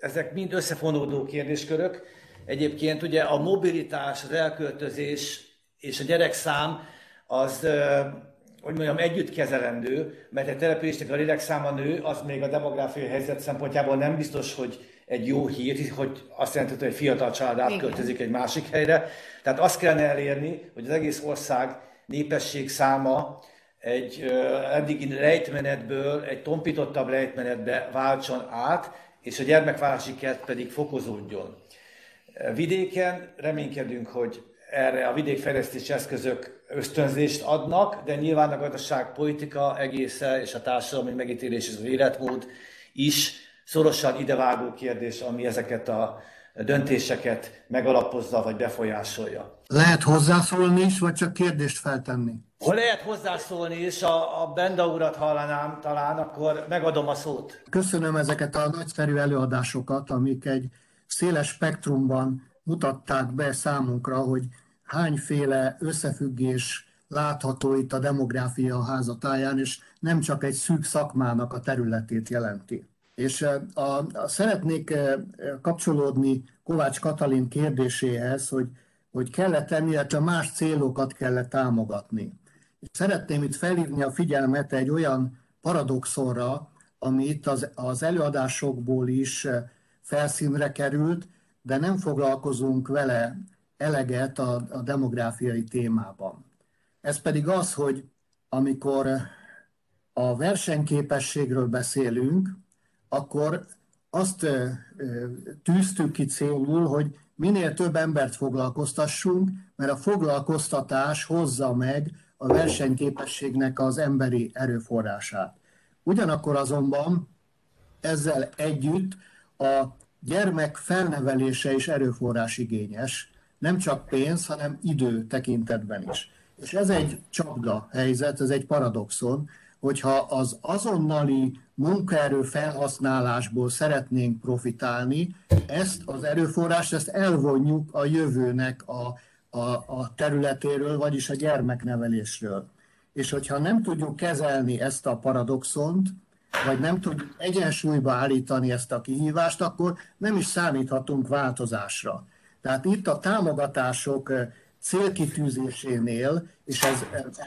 ezek mind összefonódó kérdéskörök. Egyébként ugye a mobilitás, az elköltözés és a gyerekszám az, hogy mondjam, együtt kezelendő, mert egy településnek a lélekszáma nő, az még a demográfiai helyzet szempontjából nem biztos, hogy egy jó hír, hogy azt jelenti, hogy egy fiatal család átköltözik egy másik helyre. Tehát azt kellene elérni, hogy az egész ország népesség száma egy eddigi rejtmenetből egy tompítottabb rejtmenetbe váltson át, és a gyermekvárosi kert pedig fokozódjon. Vidéken reménykedünk, hogy erre a vidékfejlesztési eszközök ösztönzést adnak, de nyilván a gazdaságpolitika egésze és a társadalmi megítélés és az életmód is szorosan idevágó kérdés, ami ezeket a döntéseket megalapozza vagy befolyásolja. Lehet hozzászólni is, vagy csak kérdést feltenni? Ha lehet hozzászólni is, a Benda urat hallanám talán, akkor megadom a szót. Köszönöm ezeket a nagyszerű előadásokat, amik egy széles spektrumban mutatták be számunkra, hogy hányféle összefüggés látható itt a demográfia házatáján, és nem csak egy szűk szakmának a területét jelenti. És szeretnék kapcsolódni Kovács Katalin kérdéséhez, hogy kell-e tenni, illetve más célokat kell-e támogatni. És szeretném itt felhívni a figyelmet egy olyan paradoxonra, ami itt az előadásokból is felszínre került, de nem foglalkozunk vele eleget a demográfiai témában. Ez pedig az, hogy amikor a versenyképességről beszélünk, akkor azt tűztük ki célul, hogy minél több embert foglalkoztassunk, mert a foglalkoztatás hozza meg a versenyképességnek az emberi erőforrását. Ugyanakkor azonban ezzel együtt a gyermek felnevelése is erőforrás igényes, nem csak pénz, hanem idő tekintetben is. És ez egy csapda helyzet, ez egy paradoxon, hogyha az azonnali munkaerő felhasználásból szeretnénk profitálni, ezt az erőforrást elvonjuk a jövőnek a területéről, vagyis a gyermeknevelésről. És hogyha nem tudjuk kezelni ezt a paradoxont, vagy nem tudjuk egyensúlyba állítani ezt a kihívást, akkor nem is számíthatunk változásra. Tehát itt a támogatások célkitűzésénél, és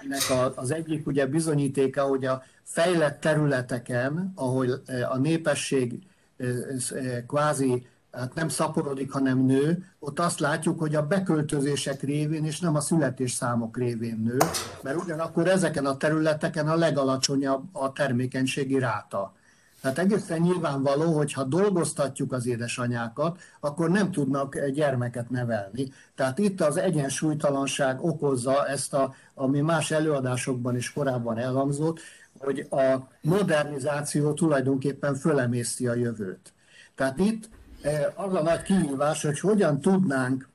ennek az egyik ugye bizonyítéka, hogy a fejlett területeken, ahol a népesség kvázi hát nem szaporodik, hanem nő, ott azt látjuk, hogy a beköltözések révén, és nem a születésszámok révén nő, mert ugyanakkor ezeken a területeken a legalacsonyabb a termékenységi ráta. Tehát egészen nyilvánvaló, hogy ha dolgoztatjuk az édesanyákat, akkor nem tudnak gyermeket nevelni. Tehát itt az egyensúlytalanság okozza ezt, ami más előadásokban is korábban elhangzott, hogy a modernizáció tulajdonképpen fölemészti a jövőt. Tehát itt az a nagy kihívás, hogy hogyan tudnánk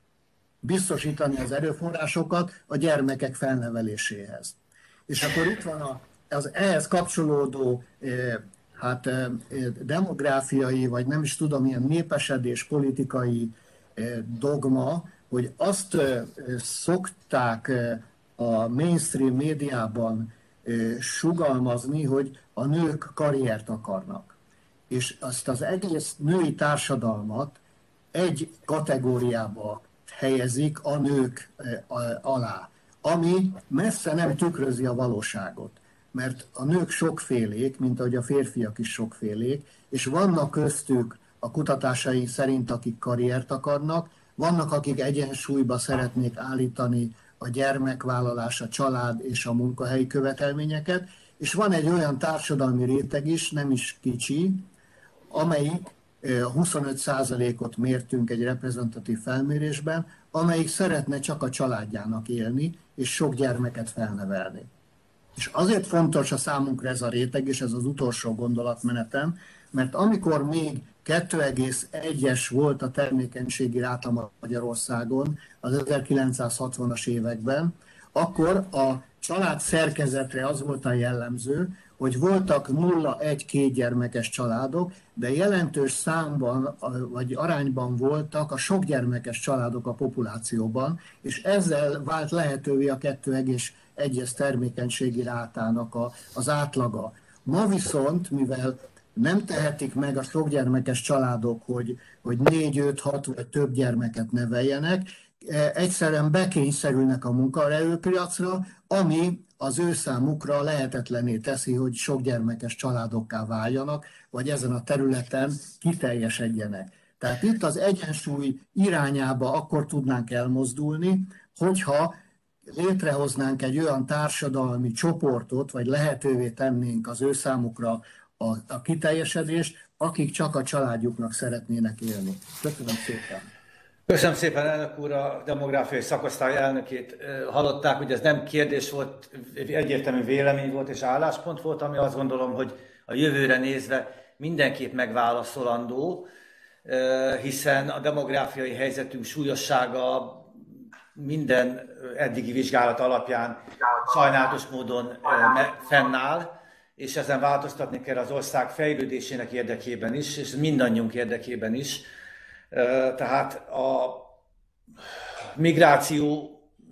biztosítani az erőforrásokat a gyermekek felneveléséhez. És akkor itt van az ehhez kapcsolódó hát, demográfiai, vagy nem is tudom, ilyen népesedés politikai dogma, hogy azt szokták a mainstream médiában sugalmazni, hogy a nők karriert akarnak. És azt az egész női társadalmat egy kategóriába helyezik a nők alá, ami messze nem tükrözi a valóságot. Mert a nők sokfélék, mint ahogy a férfiak is sokfélék, és vannak köztük a kutatásai szerint, akik karriert akarnak, vannak, akik egyensúlyba szeretnék állítani a gyermekvállalás, a család és a munkahelyi követelményeket, és van egy olyan társadalmi réteg is, nem is kicsi, amelyik 25%-ot mértünk egy reprezentatív felmérésben, amelyik szeretne csak a családjának élni, és sok gyermeket felnevelni. És azért fontos a számunkra ez a réteg, és ez az utolsó gondolatmenetem, mert amikor még 2,1-es volt a termékenységi ráta Magyarországon az 1960-as években, akkor a család szerkezetre az volt a jellemző, hogy voltak 0-1-2 gyermekes családok, de jelentős számban vagy arányban voltak a sok gyermekes családok a populációban, és ezzel vált lehetővé a 2,1-es termékenységi rátának az átlaga. Ma viszont, mivel nem tehetik meg a sok gyermekes családok, hogy 4-5-6 vagy több gyermeket neveljenek, egyszerűen bekényszerülnek a munkaerőpiacra, ami az ő számukra lehetetlené teszi, hogy sok gyermekes családokká váljanak, vagy ezen a területen kiteljesedjenek. Tehát itt az egyensúly irányába akkor tudnánk elmozdulni, hogyha létrehoznánk egy olyan társadalmi csoportot, vagy lehetővé tennénk az ő számukra a kiteljesedést, akik csak a családjuknak szeretnének élni. Köszönöm szépen! Köszönöm szépen, elnök úr, a demográfiai szakosztály elnökét hallották, hogy ez nem kérdés volt, egyértelmű vélemény volt és álláspont volt, ami azt gondolom, hogy a jövőre nézve mindenképp megválaszolandó, hiszen a demográfiai helyzetünk súlyossága minden eddigi vizsgálat alapján sajnálatos módon fennáll, és ezen változtatni kell az ország fejlődésének érdekében is, és mindannyiunk érdekében is. Tehát a migráció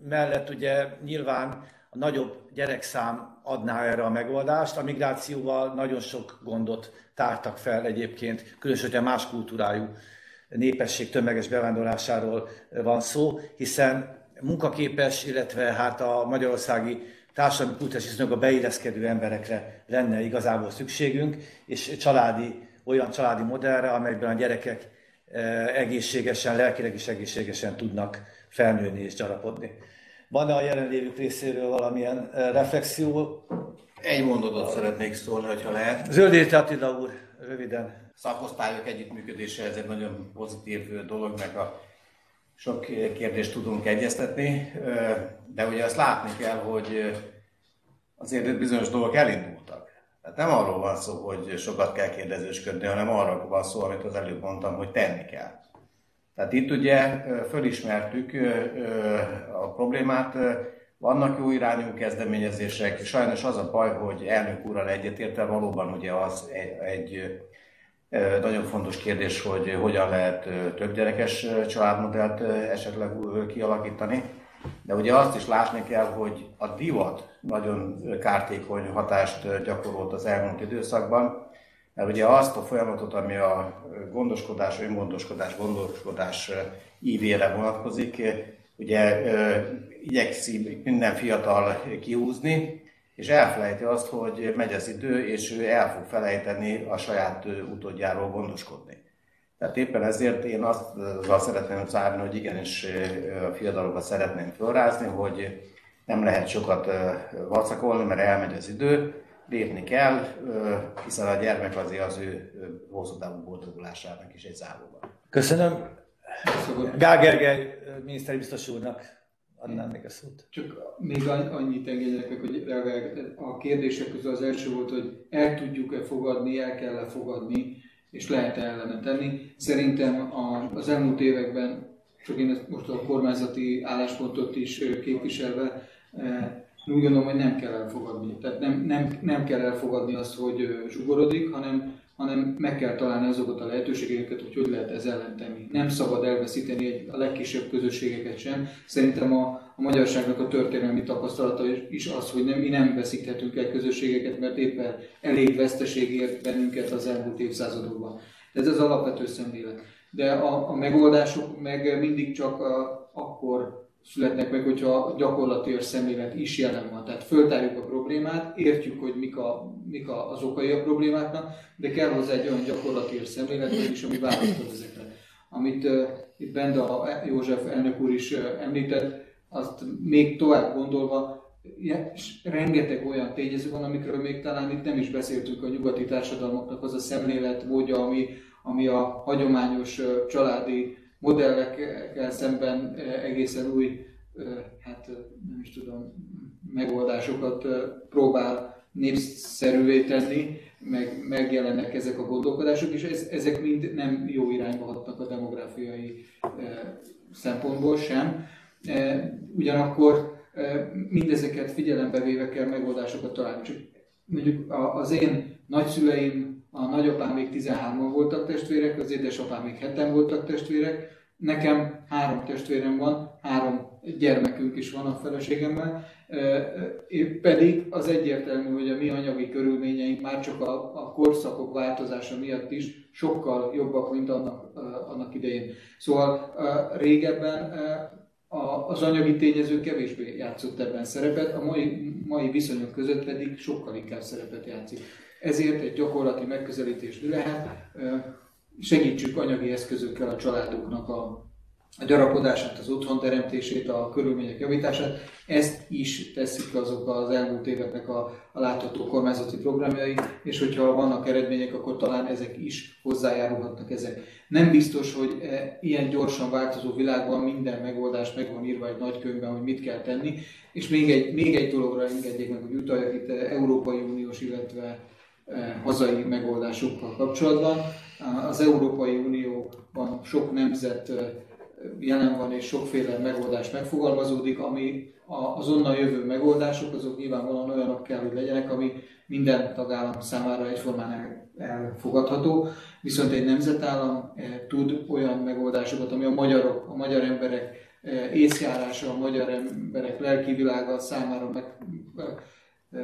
mellett ugye nyilván a nagyobb gyerekszám adná erre a megoldást. A migrációval nagyon sok gondot tártak fel egyébként, különösen, hogyha más kultúrájú népesség tömeges bevándorlásáról van szó, hiszen munkaképes, illetve hát a magyarországi társadalmi kultúrás viszonyokba beilleszkedő emberekre lenne igazából szükségünk, és olyan családi modellre, amelyben a gyerekek egészségesen, lelkileg is egészségesen tudnak felnőni és gyarapodni. Van-e a jelenlévők részéről valamilyen reflexió? Egy mondatot szeretnék szólni, hogyha lehet. Zöldéti Attila úr, röviden. Szakosztályok együttműködése, ez egy nagyon pozitív dolog, meg a sok kérdést tudunk egyeztetni, de ugye azt látni kell, hogy azért bizonyos dolgok elindultak. Tehát nem arról van szó, hogy sokat kell kérdezősködni, hanem arról van szó, amit az előbb mondtam, hogy tenni kell. Tehát itt ugye fölismertük a problémát, vannak jó irányú kezdeményezések, sajnos az a baj, hogy elnök úrral egyetértve valóban ugye az egy nagyon fontos kérdés, hogy hogyan lehet több gyerekes családmodellt esetleg kialakítani. De ugye azt is látni kell, hogy a divat nagyon kártékony hatást gyakorolt az elmúlt időszakban, mert ugye azt a folyamatot, ami a gondoskodás, gondoskodás ívére vonatkozik, ugye igyekszik minden fiatal kihúzni, és elfelejti azt, hogy megy az idő, és ő el fog felejteni a saját utódjáról gondoskodni. Tehát éppen ezért én azt szeretném zárni, hogy igenis a fiatalokat szeretném fölrázni, hogy nem lehet sokat vacakolni, mert elmegy az idő, lépni kell, hiszen a gyermek azért az ő hosszú távú boldogulásának is egy záloga. Köszönöm. Gál Gergely miniszteri biztos úrnak adnám még a szót. Csak még annyit engedjenek meg, hogy a kérdések közül az első volt, hogy el tudjuk-e fogadni, el kell-e fogadni, és lehet-e ellene tenni. Szerintem az elmúlt években, csak én ezt most a kormányzati álláspontot is képviselve, úgy gondolom, hogy nem kell elfogadni. Tehát nem kell elfogadni azt, hogy zsugorodik, hanem meg kell találni azokat a lehetőségeket, hogy lehet ez ellen tenni. Nem szabad elveszíteni a legkisebb közösségeket sem. Szerintem a magyarságnak a történelmi tapasztalata is az, hogy mi nem veszíthetünk el közösségeket, mert éppen elég veszteség ért bennünket az elmúlt évszázadokban. Ez az alapvető szemlélet. De a megoldások meg mindig csak akkor születnek meg, hogyha a gyakorlatilag szemlélet is jelen van. Tehát föltárjuk a problémát, értjük, hogy mik az okai a problémáknak, de kell hozzá egy olyan gyakorlatilag szemlélet, is, ami választod ezekre. Amit itt Benda József elnök úr is említett, azt még tovább gondolva, rengeteg olyan tényező van, amikről még talán itt nem is beszéltünk, a nyugati társadalmaknak az a szemlélet módja, ami a hagyományos családi modellekkel szemben egészen új, hát nem is tudom, megoldásokat próbál népszerűvé tenni, megjelennek ezek a gondolkodások, és ezek mind nem jó irányba hatnak a demográfiai szempontból sem. Ugyanakkor mindezeket figyelembe véve kell megoldásokat találni. Csak mondjuk az én nagyszüleim, a nagyapám még 13-an voltak testvérek, az édesapám még 7-en voltak testvérek. Nekem 3 testvérem van, 3 gyermekünk is van a feleségemmel. Pedig az egyértelmű, hogy a mi anyagi körülményeink már csak a korszakok változása miatt is sokkal jobbak, mint annak idején. Szóval régebben az anyagi tényező kevésbé játszott ebben szerepet, a mai viszonyok között pedig sokkal inkább szerepet játszik. Ezért egy gyakorlati megközelítés lehet, segítsük anyagi eszközökkel a családoknak a gyarapodását, az otthonteremtését, a körülmények javítását. Ezt is teszik azok az elmúlt éveknek a látható kormányzati programjai, és hogyha vannak eredmények, akkor talán ezek is hozzájárulhatnak ezek. Nem biztos, hogy ilyen gyorsan változó világban minden megoldás meg van írva egy nagykönyvben, hogy mit kell tenni. És még egy dologra engedjék meg, hogy utaljak itt Európai Uniós, illetve hazai megoldásokkal kapcsolatban. Az Európai Unióban sok nemzet jelen van és sokféle megoldás megfogalmazódik, ami azonnal jövő megoldások, azok nyilvánvalóan olyanok kell, hogy legyenek, ami minden tagállam számára egyformán elfogadható, viszont egy nemzetállam tud olyan megoldásokat, ami a magyar emberek észjárása, a magyar emberek lelkivilága számára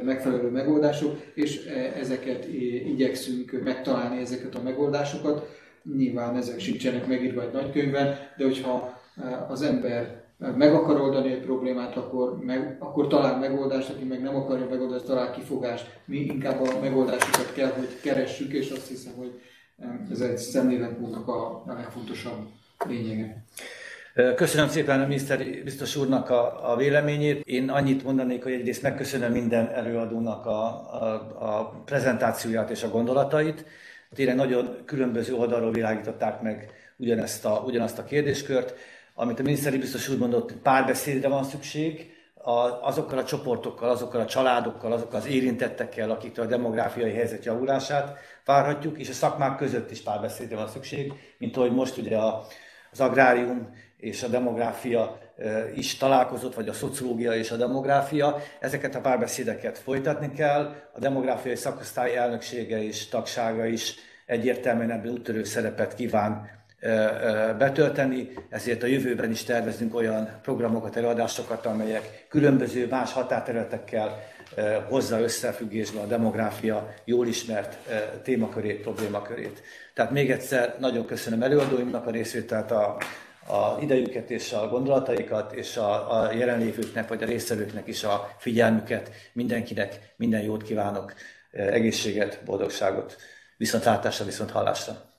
megfelelő megoldások, és ezeket igyekszünk megtalálni, ezeket a megoldásokat. Nyilván ezek sincsenek megírva egy nagykönyvben, de hogyha az ember meg akar oldani egy problémát, akkor talál megoldást, aki meg nem akarja megoldást, talál kifogást. Mi inkább a megoldásokat kell, hogy keressük, és azt hiszem, hogy ez egy szemléletmódnak a legfontosabb lényege. Köszönöm szépen a miniszter biztos úrnak a véleményét. Én annyit mondanék, hogy egyrészt megköszönöm minden előadónak a prezentációját és a gondolatait. Tényleg nagyon különböző oldalról világították meg ugyanazt a kérdéskört. Amit a miniszteri biztos úr mondott, párbeszédre van szükség azokkal a csoportokkal, azokkal a családokkal, azokkal az érintettekkel, akiktől a demográfiai helyzet javulását várhatjuk, és a szakmák között is párbeszédre van szükség, mint ahogy most ugye az agrárium és a demográfia is találkozott, vagy a szociológia és a demográfia. Ezeket a párbeszédeket folytatni kell. A demográfiai szakosztály elnöksége és tagsága is egyértelműen ebben úttörő szerepet kíván betölteni, ezért a jövőben is tervezünk olyan programokat, előadásokat, amelyek különböző más határterületekkel hozza összefüggésbe a demográfia jól ismert témakörét, problémakörét. Tehát még egyszer nagyon köszönöm előadóimnak a részvételt, a idejüket és a gondolataikat, és a jelenlévőknek vagy a résztvevőknek is a figyelmüket. Mindenkinek minden jót kívánok, egészséget, boldogságot, viszontlátásra, viszonthallásra.